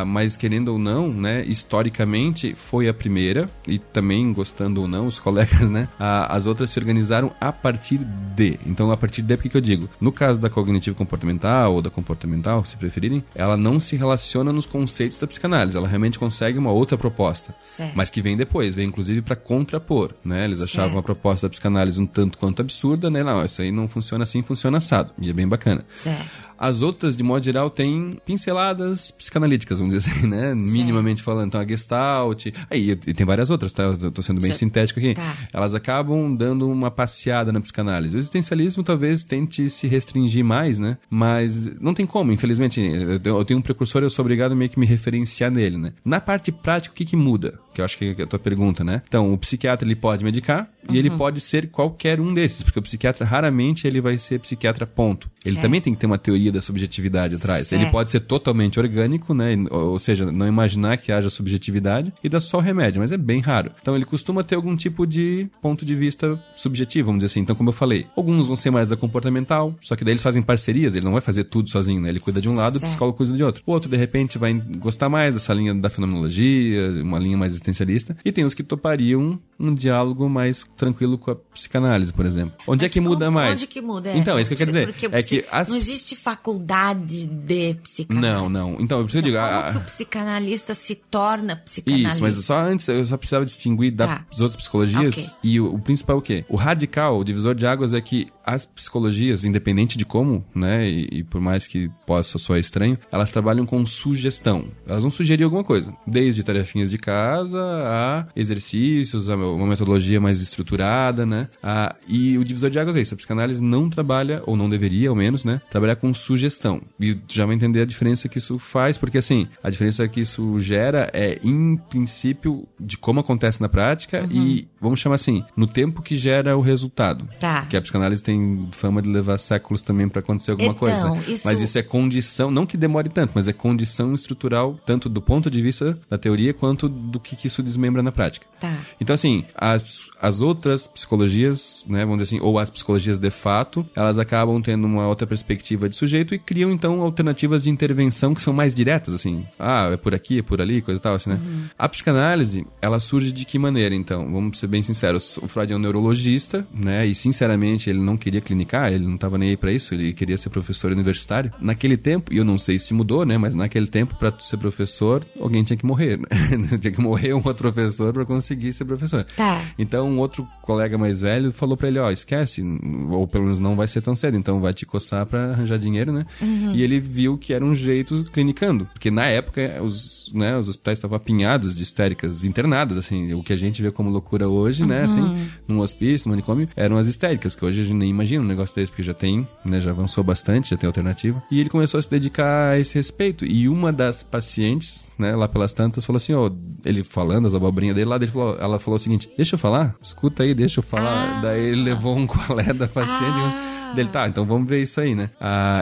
Mas, querendo ou não, né? Historicamente, foi a primeira e também, gostando ou não, os colegas, né? As outras se organizaram a partir de. Então, a partir de, por que eu digo? No caso da cognitivo-comportamental ou da comportamental quiserem, tá? Ou se preferirem, ela não se relaciona nos conceitos da psicanálise. Ela realmente consegue uma outra proposta. Certo. Mas que vem depois, vem inclusive para contrapor, né? Eles achavam a proposta da psicanálise um tanto quanto absurda, né? Não, isso aí não funciona assim, funciona assado. E é bem bacana. Certo. As outras, de modo geral, têm pinceladas psicanalíticas, vamos dizer assim, né? Certo. Minimamente falando. Então, a Gestalt... Aí, e tem várias outras, tá? Eu tô sendo bem sintético aqui. Tá. Elas acabam dando uma passeada na psicanálise. O existencialismo talvez tente se restringir mais, né? Mas não tem como, infelizmente. Eu tenho um precursor, eu sou obrigado a meio que me referenciar nele, né? Na parte prática, o que que muda? Que eu acho que é a tua pergunta, né? Então, o psiquiatra, ele pode medicar e ele pode ser qualquer um desses, porque o psiquiatra, raramente, ele vai ser psiquiatra ponto. Ele também tem que ter uma teoria da subjetividade atrás. Certo. Ele pode ser totalmente orgânico, né? Ou seja, não imaginar que haja subjetividade e dar só remédio, mas é bem raro. Então, ele costuma ter algum tipo de ponto de vista subjetivo, vamos dizer assim. Então, como eu falei, alguns vão ser mais da comportamental, só que daí eles fazem parcerias, ele não vai fazer tudo sozinho, né? Ele cuida de um lado, o psicólogo cuida de outro. O outro, de repente, vai gostar mais dessa linha da fenomenologia, uma linha mais existencialista, e tem os que topariam um diálogo mais tranquilo com a psicanálise, por exemplo. Onde é que muda mais? Onde que muda? Então, é isso que eu quero dizer. Porque é que não existe faculdade de psicanálise. Não. Então, eu preciso dizer... Como que o psicanalista se torna psicanalista? Isso, mas só antes, eu só precisava distinguir das outras psicologias. Okay. E o principal é o quê? O radical, o divisor de águas é que as psicologias, independente de como, né, e por mais que possa soar estranho, elas trabalham com sugestão. Elas vão sugerir alguma coisa. Desde tarefinhas de casa a exercícios, a uma metodologia mais estruturada, né? E o divisor de águas é isso. A psicanálise não trabalha, ou não deveria, ao menos, né? Trabalhar com sugestão. E tu já vai entender a diferença que isso faz, porque, assim, a diferença que isso gera é, em princípio, de como acontece na prática e, vamos chamar assim, no tempo que gera o resultado. Tá. Que a psicanálise tem fama de levar séculos também pra acontecer alguma coisa. Né? Isso... Mas isso é condição, não que demore tanto, mas é condição estrutural, tanto do ponto de vista da teoria, quanto do que isso desmembra na prática. Tá. Então, assim, as outras psicologias, né, vamos dizer assim, ou as psicologias de fato, elas acabam tendo uma outra perspectiva de sujeito e criam, então, alternativas de intervenção que são mais diretas, assim. É por aqui, é por ali, coisa e tal, assim, né? A psicanálise, ela surge de que maneira, então? Vamos ser bem sinceros. O Freud é um neurologista, né, e, sinceramente, ele não queria clinicar, ele não estava nem aí pra isso, ele queria ser professor universitário. Naquele tempo, e eu não sei se mudou, né, mas naquele tempo, pra ser professor, alguém tinha que morrer, né? Tinha que morrer um outro professor pra conseguir ser professor. Tá. Então, um outro colega mais velho falou pra ele, esquece, ou pelo menos não vai ser tão cedo, então vai te coçar pra arranjar dinheiro, né? E ele viu que era um jeito clinicando, porque na época os hospitais estavam apinhados de histéricas internadas, assim, o que a gente vê como loucura hoje, né, assim, num hospício, num manicômio, eram as histéricas, que hoje a gente nem imagina um negócio desse, porque já tem, né, já avançou bastante, já tem alternativa. E ele começou a se dedicar a esse respeito, e uma das pacientes, né, lá pelas tantas, falou assim, ele falando as abobrinhas dele lá, ela falou o seguinte, deixa eu falar? Escuta aí, deixa eu falar. Daí ele levou um colé da paciente dele, então vamos ver isso aí, né?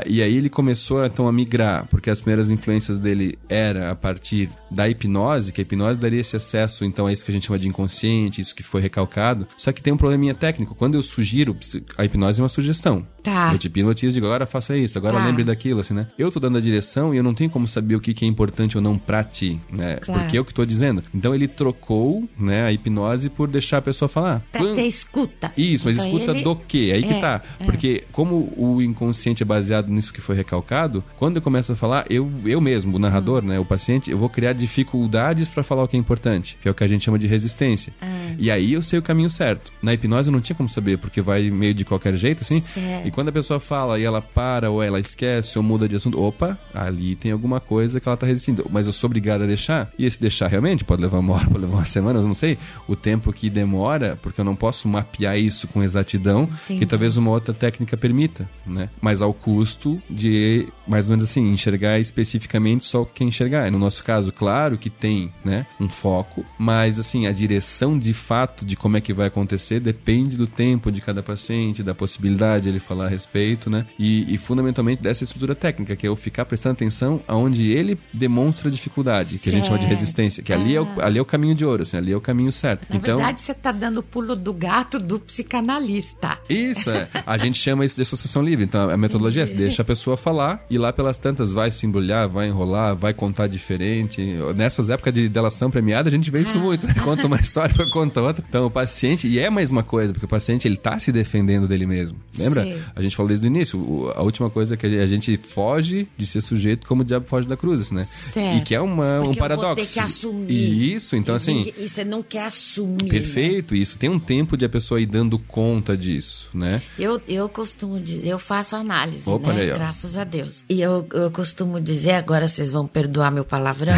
E aí ele começou, então, a migrar, porque as primeiras influências dele era a partir da hipnose, que a hipnose daria esse acesso, então, a isso que a gente chama de inconsciente, isso que foi recalcado. Só que tem um probleminha técnico. Quando eu sugiro, a hipnose é uma sugestão. Tá. Eu te hipnotizo e digo, agora faça isso, agora lembre daquilo, assim, né? Eu tô dando a direção e eu não tenho como saber o que é importante ou não pra ti, né? Claro. Porque é o que tô dizendo. Então, ele trocou, né, a hipnose por deixar a pessoa falar. Pra ter escuta. Isso, mas então, escuta ele... do quê? Aí que tá. Porque como o inconsciente é baseado nisso que foi recalcado, quando eu começo a falar, eu mesmo, o narrador, né, o paciente, eu vou criar dificuldades pra falar o que é importante, que é o que a gente chama de resistência. E aí eu sei o caminho certo. Na hipnose eu não tinha como saber, porque vai meio de qualquer jeito, assim. Certo. E quando a pessoa fala e ela para, ou ela esquece, ou muda de assunto, opa, ali tem alguma coisa que ela tá resistindo. Mas eu sou obrigado a deixar, e esse deixar realmente pode levar uma hora, pode levar uma semana, eu não sei, o tempo que demora, porque eu não posso mapear isso com exatidão. Entendi. Que talvez uma outra técnica permita, né? Mas ao custo de, mais ou menos assim, enxergar especificamente só o que é enxergar. No nosso caso, claro que tem, né, um foco, mas assim, a direção de fato de como é que vai acontecer depende do tempo de cada paciente, da possibilidade de ele falar a respeito, né? E fundamentalmente dessa estrutura técnica, que é eu ficar prestando atenção aonde ele demonstra dificuldade, que a gente chama de resistência, que ali é o caminho de ouro, assim, ali é o caminho certo. Na verdade, você tá dando o pulo do gato do psicanalista. Isso, é. A gente chama isso de associação livre. Então, a metodologia é deixa a pessoa falar e lá pelas tantas vai se embrulhar, vai enrolar, vai contar diferente. Nessas épocas de delação premiada, a gente vê isso muito. Né? Conta uma história, conta outra. Então, o paciente... E é mais uma coisa, porque o paciente, ele tá se defendendo dele mesmo. Lembra? Sim. a gente falou desde o início, a última coisa é que a gente foge de ser sujeito como o diabo foge da cruz, né? Certo. E que é um paradoxo. Eu vou ter que assumir. E isso, então assim... E você não quer assumir. Perfeito, né? Isso. Tem um tempo de a pessoa ir dando conta disso, né? Eu costumo dizer, eu faço análise, opa, né? Aí, graças a Deus. E eu costumo dizer, agora vocês vão perdoar meu palavrão,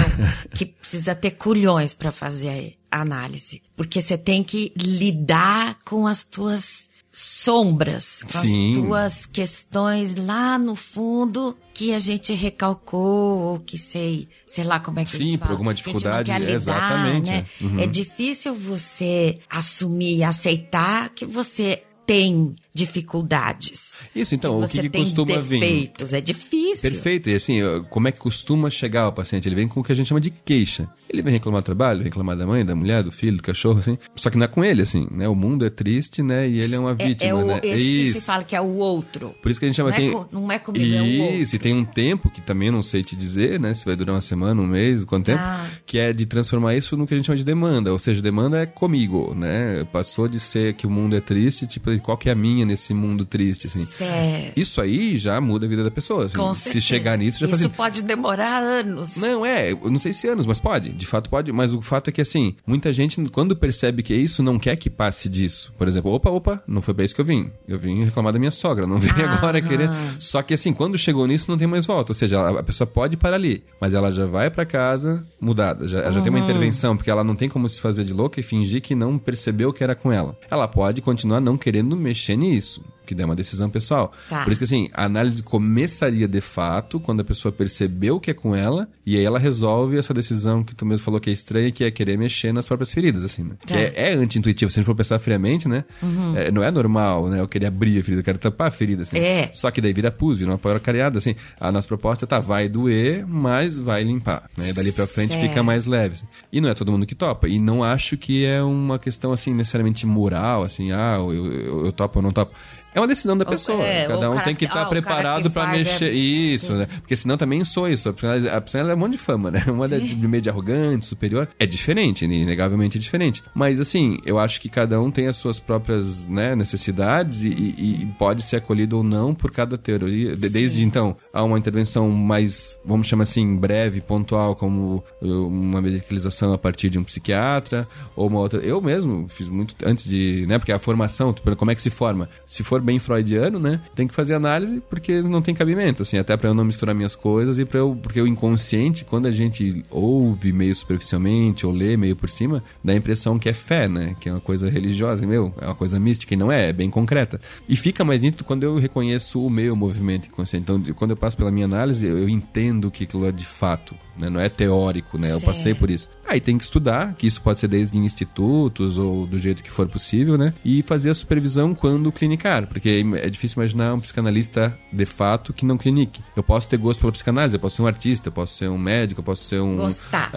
que precisa ter culhões pra fazer a análise. Porque você tem que lidar com as tuas sombras, com sim, as tuas questões lá no fundo que a gente recalcou, ou que sei lá como é que sim, a gente fala. Sim, por alguma dificuldade, a gente não quer lidar, exatamente. Né? Uhum. É difícil você assumir, aceitar que você tem dificuldades. Isso, então, o que costuma vir? Você tem defeitos, é difícil. Perfeito, e assim, como é que costuma chegar o paciente? Ele vem com o que a gente chama de queixa. Ele vem reclamar do trabalho, reclamar da mãe, da mulher, do filho, do cachorro, assim. Só que não é com ele, assim, né? O mundo é triste, né? E ele é uma vítima, né? É isso. Que se fala que é o outro. Por isso que a gente chama... Não é comigo, é o outro. Isso, e tem um tempo, que também não sei te dizer, né? Se vai durar uma semana, um mês, quanto tempo, que é de transformar isso no que a gente chama de demanda. Ou seja, demanda é comigo, né? Passou de ser que o mundo é triste, tipo, qual que é a minha nesse mundo triste, assim. Certo. Isso aí já muda a vida da pessoa, assim. Com certeza. Se chegar nisso, já faz... Isso pode demorar anos. Não, eu não sei se anos, mas pode. De fato pode, mas o fato é que, assim, muita gente, quando percebe que é isso, não quer que passe disso. Por exemplo, opa, não foi pra isso que eu vim. Eu vim reclamar da minha sogra, não vim agora querendo... Só que, assim, quando chegou nisso, não tem mais volta. Ou seja, a pessoa pode parar ali, mas ela já vai pra casa mudada. Já tem uma intervenção, porque ela não tem como se fazer de louca e fingir que não percebeu o que era com ela. Ela pode continuar não querendo mexer nisso, que dá uma decisão pessoal. Tá. Por isso que, assim, a análise começaria de fato quando a pessoa percebeu o que é com ela, e aí ela resolve essa decisão que tu mesmo falou que é estranha, que é querer mexer nas próprias feridas, assim, né? Tá. Que é anti-intuitivo. Se a gente for pensar friamente, né? Uhum. Não é normal, né? Eu queria abrir a ferida, eu quero tampar a ferida, assim. É. Só que daí vira pus, vira uma porcariada, assim. A nossa proposta vai doer, mas vai limpar, né? Dali pra frente fica mais leve. Assim. E não é todo mundo que topa. E não acho que é uma questão, assim, necessariamente moral, assim, eu topo ou não topo. É uma decisão da pessoa. Cada um tem que estar preparado para mexer. Isso, né? Porque senão também sou isso. A personalidade é um monte de fama, né? Uma de meio de arrogante, superior. É diferente, inegavelmente é diferente. Mas, assim, eu acho que cada um tem as suas próprias, né, necessidades e pode ser acolhido ou não por cada teoria. Desde, então, há uma intervenção mais, vamos chamar assim, breve, pontual, como uma medicalização a partir de um psiquiatra ou uma outra. Eu mesmo fiz muito antes de... né? Porque a formação, como é que se forma? Se for bem freudiano, né? Tem que fazer análise porque não tem cabimento, assim, até pra eu não misturar minhas coisas e porque o inconsciente, quando a gente ouve meio superficialmente ou lê meio por cima, dá a impressão que é fé, né? Que é uma coisa religiosa, é uma coisa mística, e não é bem concreta. E fica mais nítido quando eu reconheço o meu movimento inconsciente. Então, quando eu passo pela minha análise, eu entendo que aquilo é de fato, né? Não é teórico, né? Eu passei por isso. Aí tem que estudar, que isso pode ser desde em institutos ou do jeito que for possível, né? E fazer a supervisão quando clinicar, porque é difícil imaginar um psicanalista de fato que não clinique. Eu posso ter gosto pela psicanálise, eu posso ser um artista, eu posso ser um médico, eu posso ser um... Gostar.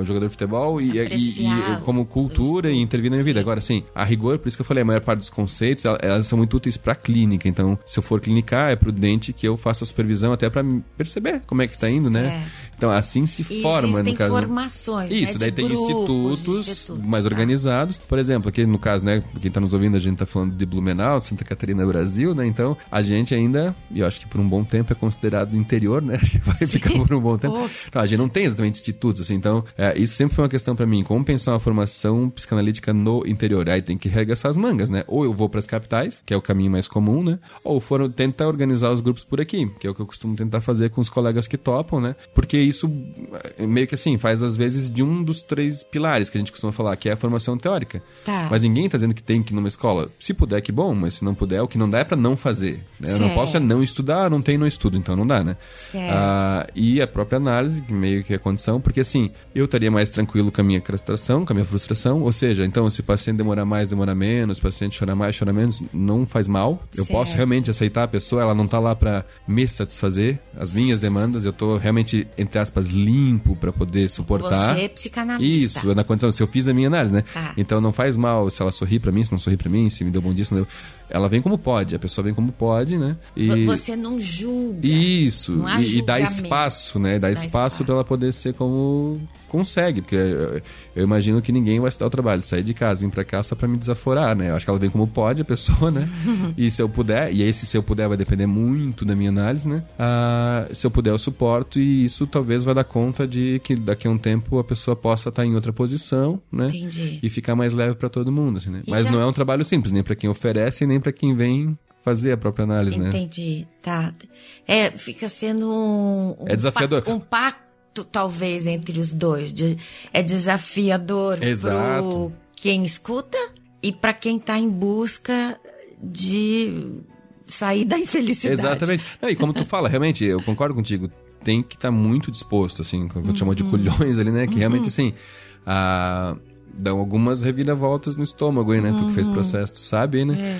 Um jogador de futebol e como cultura e intervir na minha vida. Agora, assim, a rigor, por isso que eu falei, a maior parte dos conceitos, elas são muito úteis pra clínica. Então, se eu for clinicar, é prudente que eu faça a supervisão até pra perceber como é que tá indo, né? Então, assim se forma, no caso. Existem formações, isso, né? Daí tem grupos, institutos mais organizados. Por exemplo, aqui no caso, né? Quem tá nos ouvindo, a gente tá falando de Blumenau, de Santa Catarina, no Brasil, né? Então, a gente ainda, e eu acho que por um bom tempo é considerado interior, né? Acho que vai ficar por um bom tempo. Então, a gente não tem exatamente institutos, assim. Então, isso sempre foi uma questão pra mim. Como pensar uma formação psicanalítica no interior? Aí tem que arregaçar as mangas, né? Ou eu vou pras capitais, que é o caminho mais comum, né? Ou tentar organizar os grupos por aqui, que é o que eu costumo tentar fazer com os colegas que topam, né? Porque isso, meio que assim, faz às vezes de um dos três pilares que a gente costuma falar, que é a formação teórica. Tá. Mas ninguém tá dizendo que tem que ir numa escola. Se puder, que bom, mas se não puder, o que não dá é pra não fazer, né? Eu não posso não estudar, não estudo, então não dá, né? Certo. E a própria análise, que meio que é a condição, porque assim, eu estaria mais tranquilo com a minha castração, com a minha frustração, ou seja, então se o paciente demorar mais, demora menos, se o paciente chorar mais, chora menos, não faz mal. Eu posso realmente aceitar a pessoa, ela não tá lá pra me satisfazer, as minhas demandas, eu tô realmente, entre aspas, limpo para poder suportar. Você é psicanalista. Isso, na condição, se eu fiz a minha análise, né? Ah. Então não faz mal se ela sorri para mim, se não sorri para mim, se me deu bom dia, se não deu... Ela vem como pode, a pessoa vem como pode, né? E... Você não julga. Isso, não há e dá espaço, né? Dá espaço para ela poder ser como consegue, porque eu imagino que ninguém vai se dar o trabalho de sair de casa, vir para cá só para me desaforar, né? Eu acho que ela vem como pode, a pessoa, né? E se eu puder, e esse se eu puder vai depender muito da minha análise, né? Ah, se eu puder, eu suporto, e isso talvez vai dar conta de que daqui a um tempo a pessoa possa estar em outra posição, né? Entendi. E ficar mais leve para todo mundo, assim, né? Mas já... não é um trabalho simples, nem para quem oferece, nem para quem vem fazer a própria análise, entendi, né? Entendi, tá. É, fica sendo é desafiador. Um pacto, talvez, entre os dois. É desafiador para quem escuta e para quem está em busca de sair da infelicidade. Exatamente. Não, e como tu fala, realmente, eu concordo contigo, tem que estar muito disposto, assim, que eu chamo de culhões ali, né? Que realmente, assim... dão algumas reviravoltas no estômago aí, né? Tu que fez processo, tu sabe, né?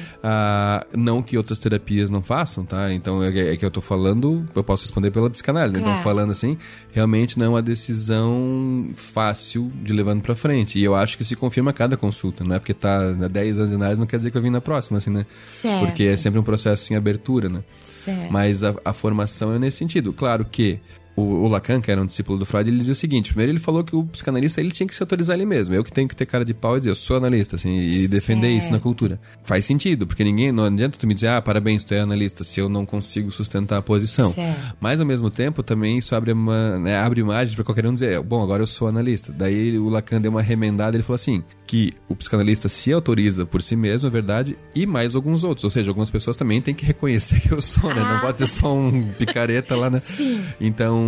Não que outras terapias não façam, tá? Então, é que eu tô falando... Eu posso responder pela psicanálise, claro, né? Então, falando assim, realmente não é uma decisão fácil de levando pra frente. E eu acho que se confirma a cada consulta, né? Porque tá há 10 anos de análise, não quer dizer que eu vim na próxima, assim, né? Certo. Porque é sempre um processo em abertura, né? Certo. Mas a formação é nesse sentido. Claro que... O Lacan, que era um discípulo do Freud, ele dizia o seguinte: primeiro ele falou que o psicanalista ele tinha que se autorizar ele mesmo. Eu que tenho que ter cara de pau e dizer, eu sou analista, assim, e defender isso na cultura. Faz sentido, porque ninguém, não adianta tu me dizer, parabéns, tu é analista, se eu não consigo sustentar a posição. Certo. Mas ao mesmo tempo também isso abre uma, né, abre margem para qualquer um dizer, bom, agora eu sou analista. Daí o Lacan deu uma remendada, ele falou assim, que o psicanalista se autoriza por si mesmo, é verdade, e mais alguns outros. Ou seja, algumas pessoas também têm que reconhecer que eu sou, né? Não pode ser só um picareta lá, né? Sim. Então,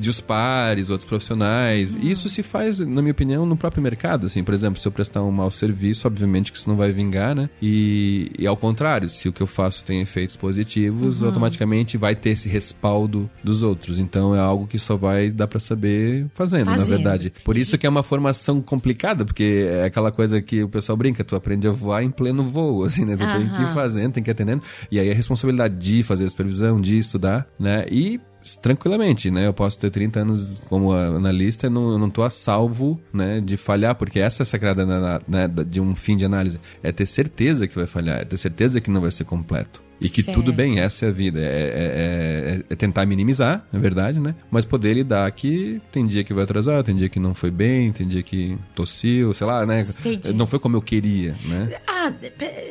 de os pares, outros profissionais. Isso se faz, na minha opinião, no próprio mercado, assim. Por exemplo, se eu prestar um mau serviço, obviamente que isso não vai vingar, né? E ao contrário, se o que eu faço tem efeitos positivos, automaticamente vai ter esse respaldo dos outros. Então é algo que só vai dar pra saber fazendo, na verdade. Por isso que é uma formação complicada, porque é aquela coisa que o pessoal brinca, tu aprende a voar em pleno voo, assim, né? Você tem que ir fazendo, tem que ir atendendo. E aí a responsabilidade de fazer a supervisão, de estudar, né? E tranquilamente, né? Eu posso ter 30 anos como analista e não tô a salvo, né, de falhar, porque essa é a sacada, né, de um fim de análise. É ter certeza que vai falhar, é ter certeza que não vai ser completo. E que tudo bem, essa é a vida. É tentar minimizar, na verdade, né? Mas poder lidar que tem dia que vai atrasar, tem dia que não foi bem, tem dia que tossiu, sei lá, né? Entendi. Não foi como eu queria, né?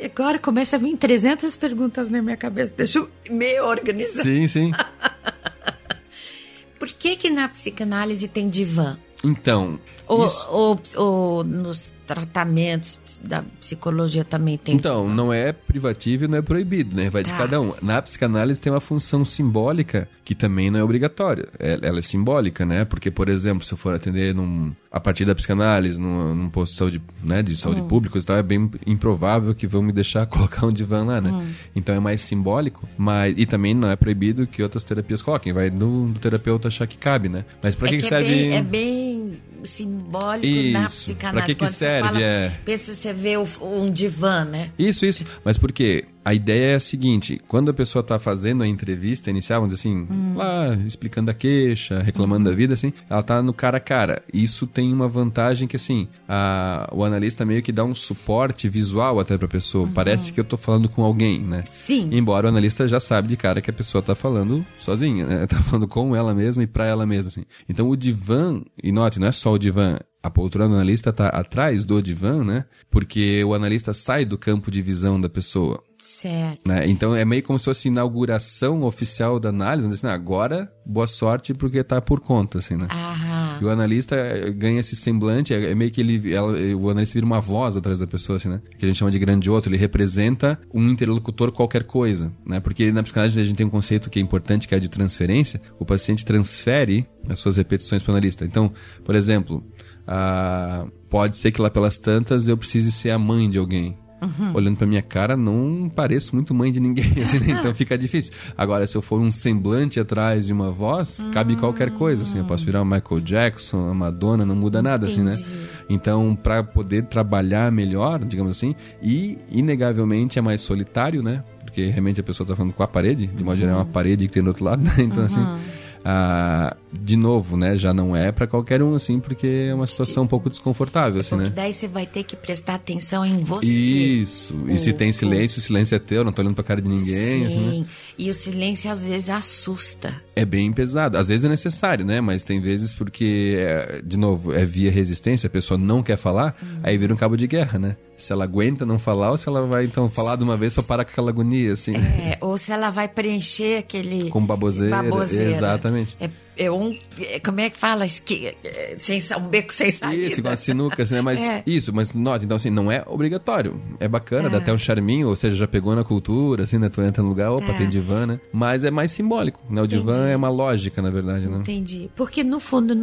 Agora começa a vir 300 perguntas na minha cabeça. Deixa eu me organizar. Sim, sim. Por que na psicanálise tem divã? Então... Ou nos tratamentos da psicologia também tem. Então, não é privativo e não é proibido, né? Vai de cada um. Na psicanálise tem uma função simbólica que também não é obrigatória. Ela é simbólica, né? Porque, por exemplo, se eu for atender a partir da psicanálise num posto de saúde, né, de saúde pública, é bem improvável que vão me deixar colocar um divã lá, né? Então é mais simbólico, mas e também não é proibido que outras terapias coloquem. Vai do terapeuta achar que cabe, né? Mas pra que serve... É bem simbólico. Isso, na psicanálise. Pra que serve? Pensa, você vê um divã, né? Isso. Mas por quê? A ideia é a seguinte, quando a pessoa está fazendo a entrevista inicial, vamos dizer assim, lá, explicando a queixa, reclamando da vida, assim, ela está no cara a cara. Isso tem uma vantagem que, assim, o analista meio que dá um suporte visual até para a pessoa. Parece que eu estou falando com alguém, né? Sim. Embora o analista já sabe de cara que a pessoa está falando sozinha, né? Está falando com ela mesma e para ela mesma, assim. Então o divã, e note, não é só o divã, a poltrona do analista está atrás do divã, né? Porque o analista sai do campo de visão da pessoa. Certo. Né? Então é meio como se fosse inauguração oficial da análise, assim, agora, boa sorte, porque tá por conta, assim, né? E o analista ganha esse semblante, é meio que o analista vira uma voz atrás da pessoa, assim, né? Que a gente chama de grandioto, ele representa um interlocutor qualquer coisa, né? Porque na psicanálise a gente tem um conceito que é importante, que é de transferência, o paciente transfere as suas repetições para o analista. Então, por exemplo, pode ser que lá pelas tantas eu precise ser a mãe de alguém. Olhando pra minha cara, não pareço muito mãe de ninguém, assim, né? Então fica difícil. Agora, se eu for um semblante atrás de uma voz, cabe qualquer coisa, assim. Eu posso virar o Michael Jackson, a Madonna, não muda nada, assim, né? Então, pra poder trabalhar melhor, digamos assim, e inegavelmente é mais solitário, né? Porque realmente a pessoa tá falando com a parede, de modo geral é uma parede que tem do outro lado, né? Então, assim... de novo, né, já não é para qualquer um, assim, porque é uma situação um pouco desconfortável, assim, né? Porque daí você vai ter que prestar atenção em você. Isso, e se tem silêncio, o silêncio é teu, não tô olhando pra cara de ninguém, assim, né? E o silêncio às vezes assusta. É bem pesado, às vezes é necessário, né, mas tem vezes porque, de novo, é via resistência, a pessoa não quer falar, aí vira um cabo de guerra, né? Se ela aguenta não falar ou se ela vai, então, falar de uma vez pra parar com aquela agonia, assim. É, ou se ela vai preencher aquele... Com baboseira. Exatamente. Como é que fala? Um beco sem saída. Isso, com a sinuca, assim, né? Mas isso, mas nota, então, assim, não é obrigatório. É bacana, dá até um charminho, ou seja, já pegou na cultura, assim, né? Tu entra no lugar, opa, tem divã, né? Mas é mais simbólico, né? O divã é uma lógica, na verdade, né? Entendi. Porque, no fundo,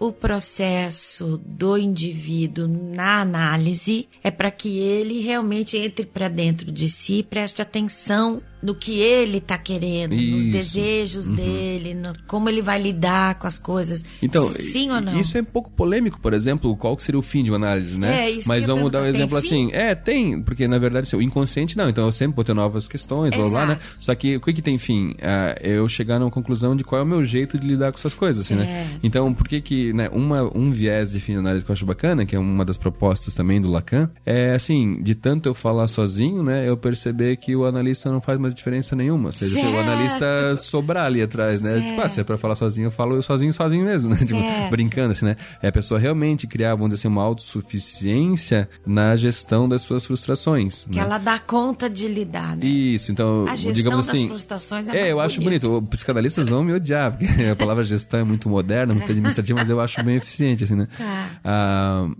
o processo do indivíduo na análise é para que ele realmente entre para dentro de si e preste atenção no que ele está querendo, nos desejos dele, como ele vai lidar com as coisas, então, sim ou não? Isso é um pouco polêmico, por exemplo, qual seria o fim de uma análise, né? Isso. Mas vamos dar um exemplo assim, tem, porque na verdade assim, o inconsciente não, então eu sempre vou ter novas questões, blá, blá, né? Só que o que tem fim? Eu chegar numa conclusão de qual é o meu jeito de lidar com essas coisas, assim, né? Então, por que que, né, um viés de fim de análise que eu acho bacana, que é uma das propostas também do Lacan, é assim, de tanto eu falar sozinho, né, eu perceber que o analista não faz mais diferença nenhuma, ou seja, se o analista sobrar ali atrás, né? Tipo, se é pra falar sozinho, eu falo eu sozinho mesmo, né? Tipo, brincando, assim, né? É a pessoa realmente criar, vamos dizer assim, uma autossuficiência na gestão das suas frustrações. Que, né, ela dá conta de lidar, né? Isso, então, digamos assim... A gestão das frustrações é eu acho bonito. Os psicanalistas vão me odiar, porque a palavra gestão é muito moderna, muito administrativa, mas eu acho bem eficiente, assim, né?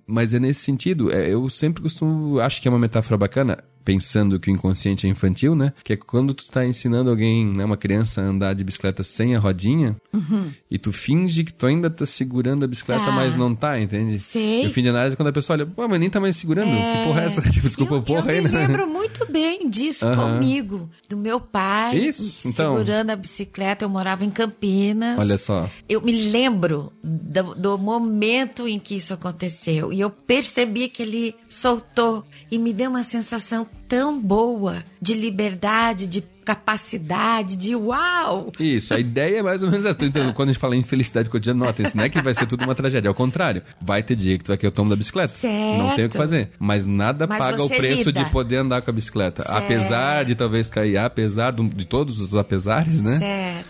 Mas é nesse sentido, eu sempre costumo... Acho que é uma metáfora bacana, pensando que o inconsciente é infantil, né? Que é quando tu tá ensinando alguém, né, uma criança a andar de bicicleta sem a rodinha, e tu finge que tu ainda tá segurando a bicicleta, mas não tá, entende? Sei. E o fim de análise é quando a pessoa olha, pô, mas nem tá mais segurando, que porra é essa? Tipo, desculpa, porra aí, né? Eu me lembro muito bem disso comigo, do meu pai segurando a bicicleta, eu morava em Campinas. Olha só. Eu me lembro do momento em que isso aconteceu, e eu percebi que ele soltou, e me deu uma sensação tão boa de liberdade, de capacidade, de uau! Isso, a ideia é mais ou menos essa. Então, quando a gente fala em felicidade cotidiana, nota isso, não é que vai ser tudo uma tragédia, ao contrário, vai ter dia que tu vai querer o tombo da bicicleta, não tem o que fazer, mas nada paga o preço de poder andar com a bicicleta, apesar de talvez cair, apesar de todos os apesares, né?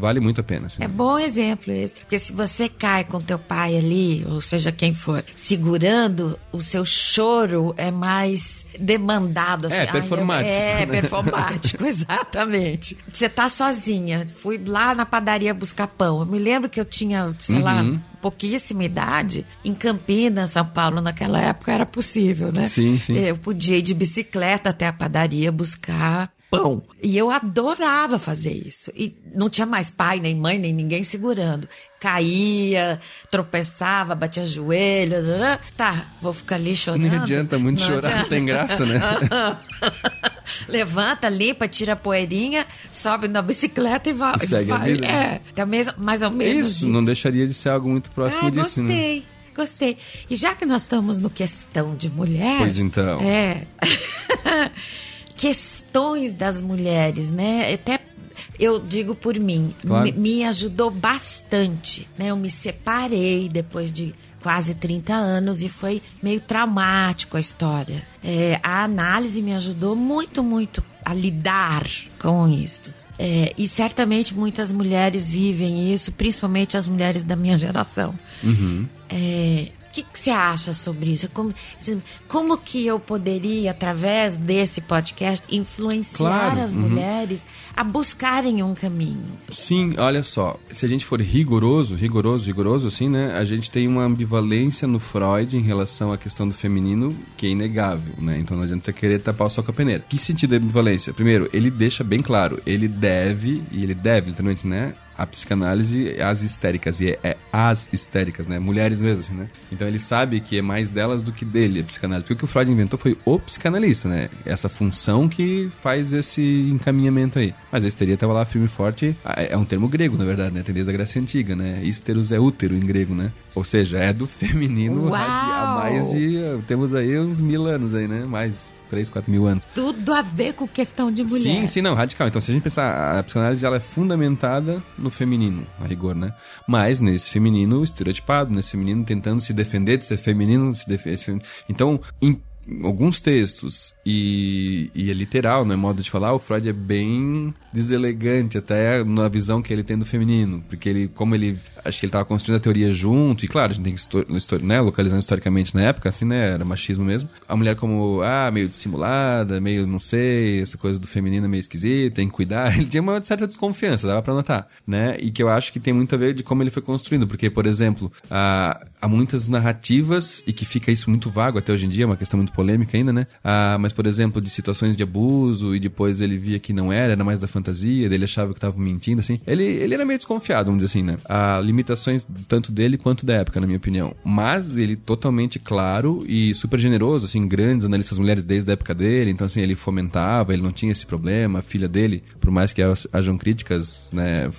Vale muito a pena. Assim. É bom exemplo esse. Porque se você cai com teu pai ali, ou seja, quem for, segurando, o seu choro é mais demandado. Assim, performático. Performático, exatamente. Você tá sozinha. Fui lá na padaria buscar pão. Eu me lembro que eu tinha, sei lá, pouquíssima idade. Em Campinas, São Paulo, naquela época era possível, né? Sim, sim. Eu podia ir de bicicleta até a padaria buscar pão. E eu adorava fazer isso. E não tinha mais pai, nem mãe, nem ninguém segurando. Caía, tropeçava, batia joelho. Vou ficar ali chorando. Não adianta muito chorar, não tem graça, né? Levanta, limpa, tira a poeirinha, sobe na bicicleta e vai. E segue a vida. Mais ou menos isso. Não deixaria de ser algo muito próximo disso, né? Gostei. E já que nós estamos no questão de mulher... Pois então. Questões das mulheres, né? Até eu digo por mim, me ajudou bastante, né? Eu me separei depois de quase 30 anos e foi meio traumático a história. A análise me ajudou muito, muito a lidar com isso. E certamente muitas mulheres vivem isso, principalmente as mulheres da minha geração. O que você acha sobre isso? Como que eu poderia, através desse podcast, influenciar as mulheres a buscarem um caminho? Sim, olha só. Se a gente for rigoroso, assim, né? A gente tem uma ambivalência no Freud em relação à questão do feminino que é inegável, né? Então não adianta querer tapar o sol com a peneira. Que sentido é ambivalência? Primeiro, ele deixa bem claro, ele deve, literalmente, né? a psicanálise, as histéricas, e é as histéricas, né? Mulheres mesmo, assim, né? Então ele sabe que é mais delas do que dele, a psicanálise. Porque o que o Freud inventou foi o psicanalista, né? Essa função que faz esse encaminhamento aí. Mas a histeria estava lá firme e forte, é um termo grego, na verdade, né? Tem desde a Grécia Antiga, né? Hísteros é útero em grego, né? Ou seja, é do feminino há mais de... Temos aí uns 1.000 anos aí, né? Mais... 3, 4 mil anos. Tudo a ver com questão de mulher. Sim, sim, não, radical. Então, se a gente pensar, a psicanálise, ela é fundamentada no feminino, a rigor, né? Mas nesse feminino estereotipado, nesse feminino tentando se defender de ser feminino, Então, em alguns textos, e é literal, não é modo de falar, o Freud é bem deselegante, até na visão que ele tem do feminino, porque ele, como ele, acho que ele estava construindo a teoria junto, e claro, a gente tem que, né, localizando historicamente na época, assim, né, era machismo mesmo, a mulher como, meio dissimulada, meio, não sei, essa coisa do feminino é meio esquisita, tem que cuidar, ele tinha uma certa desconfiança, dava pra notar, né, e que eu acho que tem muito a ver de como ele foi construindo, porque, por exemplo, há muitas narrativas, e que fica isso muito vago até hoje em dia, é uma questão muito polêmica ainda, né, mas, por exemplo, de situações de abuso, e depois ele via que não era, era mais da fantasia, ele achava que estava mentindo, assim. Ele era meio desconfiado, vamos dizer assim, né? Há limitações tanto dele quanto da época, na minha opinião. Mas ele totalmente claro e super generoso, assim, grandes analistas mulheres desde a época dele, então, assim, ele fomentava, ele não tinha esse problema. A filha dele, por mais que hajam críticas, né,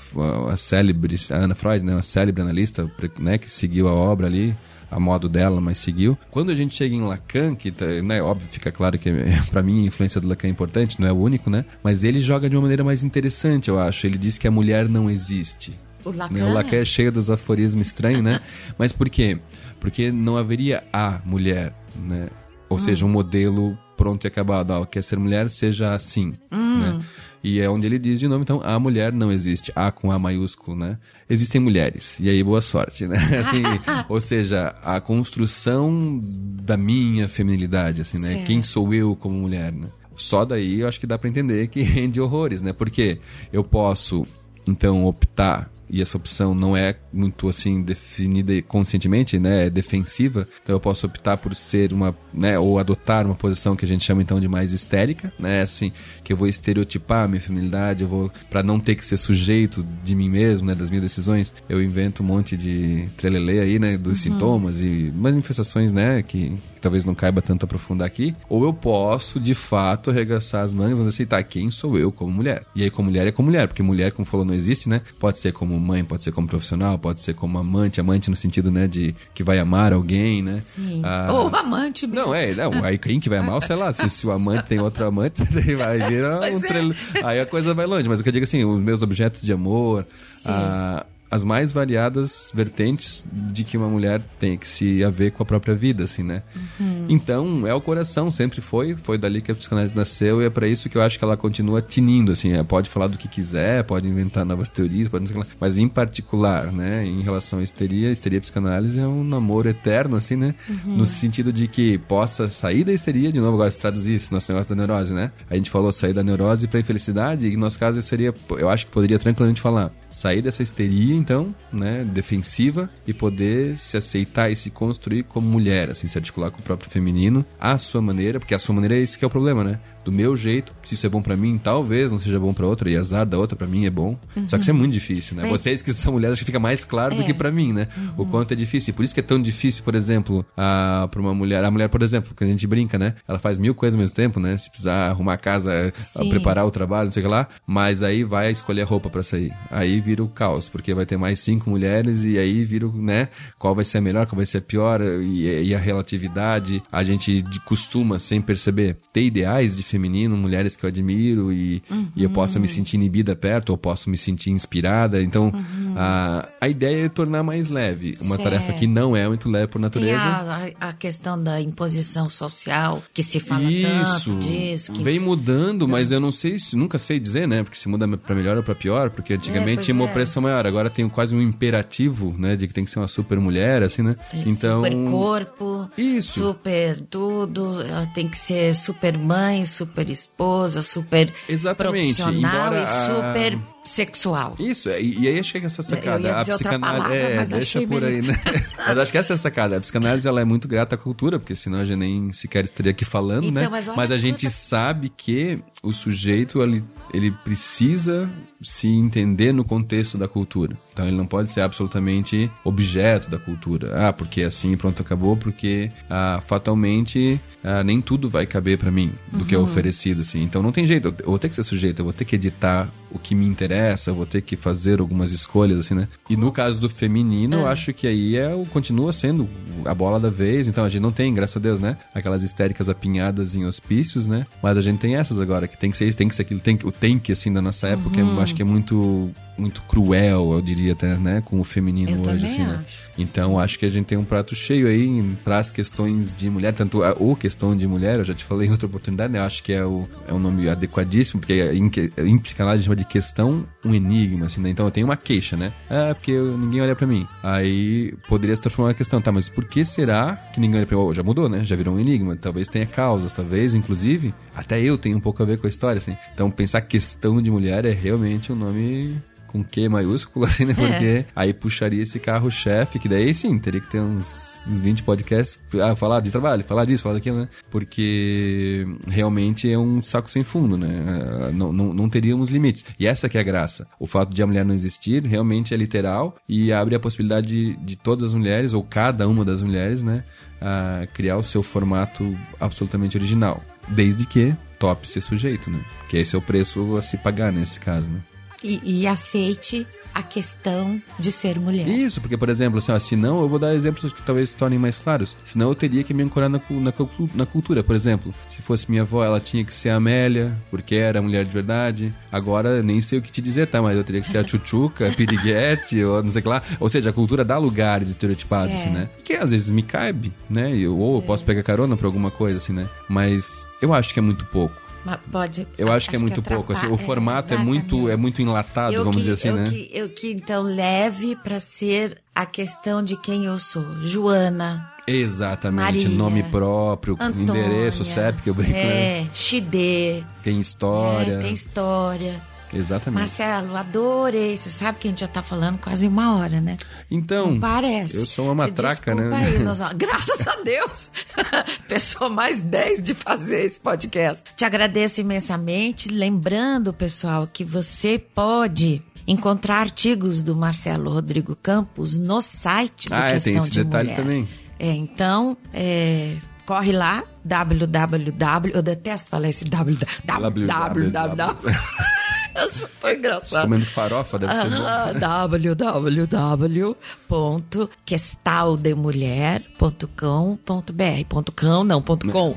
a célebre, a Anna Freud, né, uma célebre analista, né, que seguiu a obra ali, a modo dela, mas seguiu. Quando a gente chega em Lacan, que, né, óbvio, fica claro que pra mim a influência do Lacan é importante, não é o único, né? Mas ele joga de uma maneira mais interessante, eu acho. Ele diz que a mulher não existe. O Lacan é cheio dos aforismos estranhos, né? Mas por quê? Porque não haveria a mulher, né? Ou seja, um modelo pronto e acabado. Quer ser mulher, seja assim, né? E é onde ele diz de novo, então, a mulher não existe. A com A maiúsculo, né? Existem mulheres. E aí, boa sorte, né? Assim, ou seja, a construção da minha feminilidade, assim, né? Certo. Quem sou eu como mulher, né? Só daí eu acho que dá pra entender que rende horrores, né? Porque eu posso, então, optar... E essa opção não é muito, assim, definida conscientemente, né? É defensiva. Então eu posso optar por ser uma, né? Ou adotar uma posição que a gente chama, então, de mais histérica, né? Assim, que eu vou estereotipar a minha feminilidade, eu vou... Pra não ter que ser sujeito de mim mesmo, né? Das minhas decisões, eu invento um monte de trelelê aí, né? Dos sintomas e manifestações, né? Que talvez não caiba tanto aprofundar aqui. Ou eu posso, de fato, arregaçar as mangas, mas aceitar quem sou eu como mulher. E aí, como mulher, é como mulher. Porque mulher, como falou, não existe, né? Pode ser como mãe, pode ser como profissional, pode ser como amante no sentido, né, de que vai amar alguém, né? Sim. Ou amante mesmo. Não, aí quem que vai amar, sei lá, se o amante tem outro amante, daí vai virar um trelo. Aí a coisa vai longe, mas o que eu digo assim, os meus objetos de amor, as mais variadas vertentes de que uma mulher tem que se haver com a própria vida, assim, né? Então, é o coração, sempre foi dali que a psicanálise nasceu, e é pra isso que eu acho que ela continua tinindo, assim, pode falar do que quiser, pode inventar novas teorias, mas em particular, né, em relação à histeria e psicanálise é um namoro eterno, assim, né? No sentido de que possa sair da histeria, de novo, agora se traduzir esse nosso negócio da neurose, né? A gente falou sair da neurose pra infelicidade, e no nosso caso seria, eu acho que poderia tranquilamente falar, sair dessa histeria, então, né, defensiva, e poder se aceitar e se construir como mulher, assim, se articular com o próprio feminino, à sua maneira, porque a sua maneira é isso que é o problema, né? Do meu jeito, se isso é bom pra mim, talvez não seja bom pra outra, e azar da outra pra mim é bom. Só que isso é muito difícil, né? Mas... Vocês que são mulheres, acho que fica mais claro do que pra mim, né? O quanto é difícil. E por isso que é tão difícil, por exemplo, pra uma mulher... A mulher, por exemplo, que a gente brinca, né? Ela faz 1000 coisas ao mesmo tempo, né? Se precisar arrumar a casa, preparar o trabalho, não sei o que lá. Mas aí vai escolher a roupa pra sair. Aí vira o caos, porque vai ter mais 5 mulheres e aí vira, né? Qual vai ser a melhor, qual vai ser a pior, e a relatividade. A gente costuma, sem perceber, ter ideais de feminino, mulheres que eu admiro e eu possa me sentir inibida perto, ou posso me sentir inspirada. Então, a ideia é tornar mais leve. Uma tarefa que não é muito leve por natureza. E a questão da imposição social, que se fala tanto disso. Que... Vem mudando, mas eu não sei, nunca sei dizer, né? Porque se muda pra melhor ou pra pior, porque antigamente tinha uma opressão maior. Agora tem quase um imperativo, né? De que tem que ser uma super mulher, assim, né? Então... Super corpo, super tudo, tem que ser super mãe, super esposa, super Exatamente. Profissional e super sexual. Isso, e aí acho que essa sacada, eu ia dizer a psicanálise, outra palavra, mas deixa achei por aí, né? Mas acho que essa é a sacada, a psicanálise ela é muito grata à cultura, porque senão a gente nem sequer estaria aqui falando, então, né? Mas a gente sabe que o sujeito ele precisa se entender no contexto da cultura. Então ele não pode ser absolutamente objeto da cultura. Ah, porque assim, pronto, acabou, porque fatalmente nem tudo vai caber pra mim do que é oferecido, assim. Então não tem jeito, eu vou ter que ser sujeito, eu vou ter que editar o que me interessa, eu vou ter que fazer algumas escolhas, assim, né? E no caso do feminino, eu acho que aí continua sendo a bola da vez, então a gente não tem, graças a Deus, né? Aquelas histéricas apinhadas em hospícios, né? Mas a gente tem essas agora, que tem que ser isso, tem que ser aquilo, tem que, assim, da nossa época, eu acho que é muito cruel, eu diria até, né? Com o feminino hoje, assim, né? Então, acho que a gente tem um prato cheio aí para as questões de mulher, tanto ou questão de mulher, eu já te falei em outra oportunidade, né? Eu acho que é um nome adequadíssimo, porque em psicanálise chama de questão um enigma, assim, né? Então, eu tenho uma queixa, né? Ah, porque ninguém olha para mim. Aí, poderia se transformar uma questão, tá, mas por que será que ninguém olha pra mim? Oh, já mudou, né? Já virou um enigma. Talvez tenha causas, talvez, inclusive, até eu tenho um pouco a ver com a história, assim. Então, pensar questão de mulher é realmente um nome... com Q maiúsculo, assim, né? Porque aí puxaria esse carro-chefe, que daí sim, teria que ter uns 20 podcasts pra falar de trabalho, falar disso, falar daquilo, né? Porque realmente é um saco sem fundo, né? Não teríamos limites. E essa que é a graça. O fato de a mulher não existir realmente é literal e abre a possibilidade de todas as mulheres, ou cada uma das mulheres, né? A criar o seu formato absolutamente original. Desde que tope ser sujeito, né? Porque esse é o preço a se pagar nesse caso, né? E aceite a questão de ser mulher. Isso, porque, por exemplo, assim, ó, se não, eu vou dar exemplos que talvez se tornem mais claros. Se não, eu teria que me ancorar na cultura, por exemplo. Se fosse minha avó, ela tinha que ser a Amélia, porque era mulher de verdade. Agora, nem sei o que te dizer, tá? Mas eu teria que ser a Tchutchuca, a Piriguete, ou não sei o que lá. Ou seja, a cultura dá lugares estereotipados, assim, né? Que às vezes me cabe, né? Eu posso pegar carona pra alguma coisa, assim, né? Mas eu acho que é muito pouco. Eu acho que é muito pouco. Assim, o formato é muito enlatado, vamos dizer assim, né? Eu que então leve para ser a questão de quem eu sou. Joana. Exatamente. Maria, nome próprio, Antônia, endereço, CEP, que eu brinco. É, né? Xidê. Tem história. Exatamente. Marcelo, adorei. Você sabe que a gente já tá falando quase uma hora, né? Então, não parece. Eu sou uma matraca, né? Aí, graças a Deus! Pessoa mais 10 de fazer esse podcast. Te agradeço imensamente. Lembrando, pessoal, que você pode encontrar artigos do Marcelo Rodrigo Campos no site do Questão de Mulher. Ah, tem esse detalhe também. Então, corre lá, www... Eu detesto falar esse www... Eu sou tão engraçado. Comendo farofa deve ser bom. www.questaldemulher.com.br .com.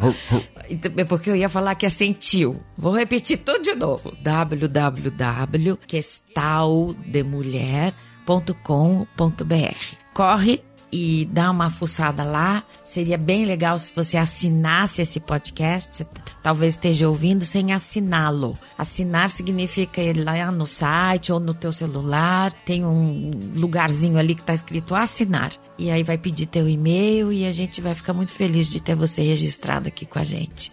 Porque eu ia falar que é sentiu. Vou repetir tudo de novo. www.questaldemulher.com.br. Corre e dá uma fuçada lá. Seria bem legal se você assinasse esse podcast. Você talvez esteja ouvindo sem assiná-lo. Assinar significa ir lá no site ou no teu celular. Tem um lugarzinho ali que está escrito assinar. E aí vai pedir teu e-mail e a gente vai ficar muito feliz de ter você registrado aqui com a gente.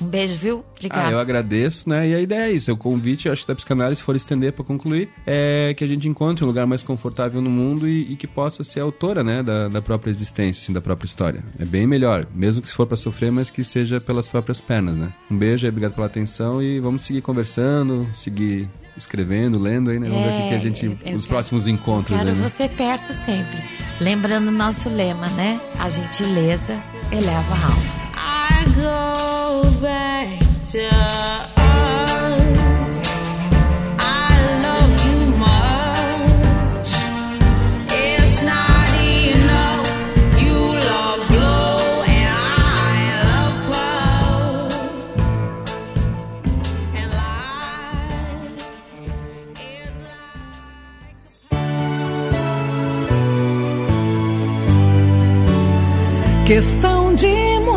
Um beijo, viu? Obrigado. Eu agradeço, né? E a ideia é isso. O convite, acho que da psicanálise, se for estender para concluir, é que a gente encontre um lugar mais confortável no mundo e que possa ser autora, né? Da própria existência, assim, da própria história. É bem melhor. Mesmo que se for para sofrer, mas que seja pelas próprias pernas, né? Um beijo, obrigado pela atenção e vamos seguir conversando, seguir escrevendo, lendo aí, né? Vamos ver o que a gente... os próximos encontros. Quero aí, né? Você perto sempre. Lembrando o nosso lema, né? A gentileza eleva a alma. I go back to earth. I love you much. It's not enough. You love blow and I love power. And life is like... Questão de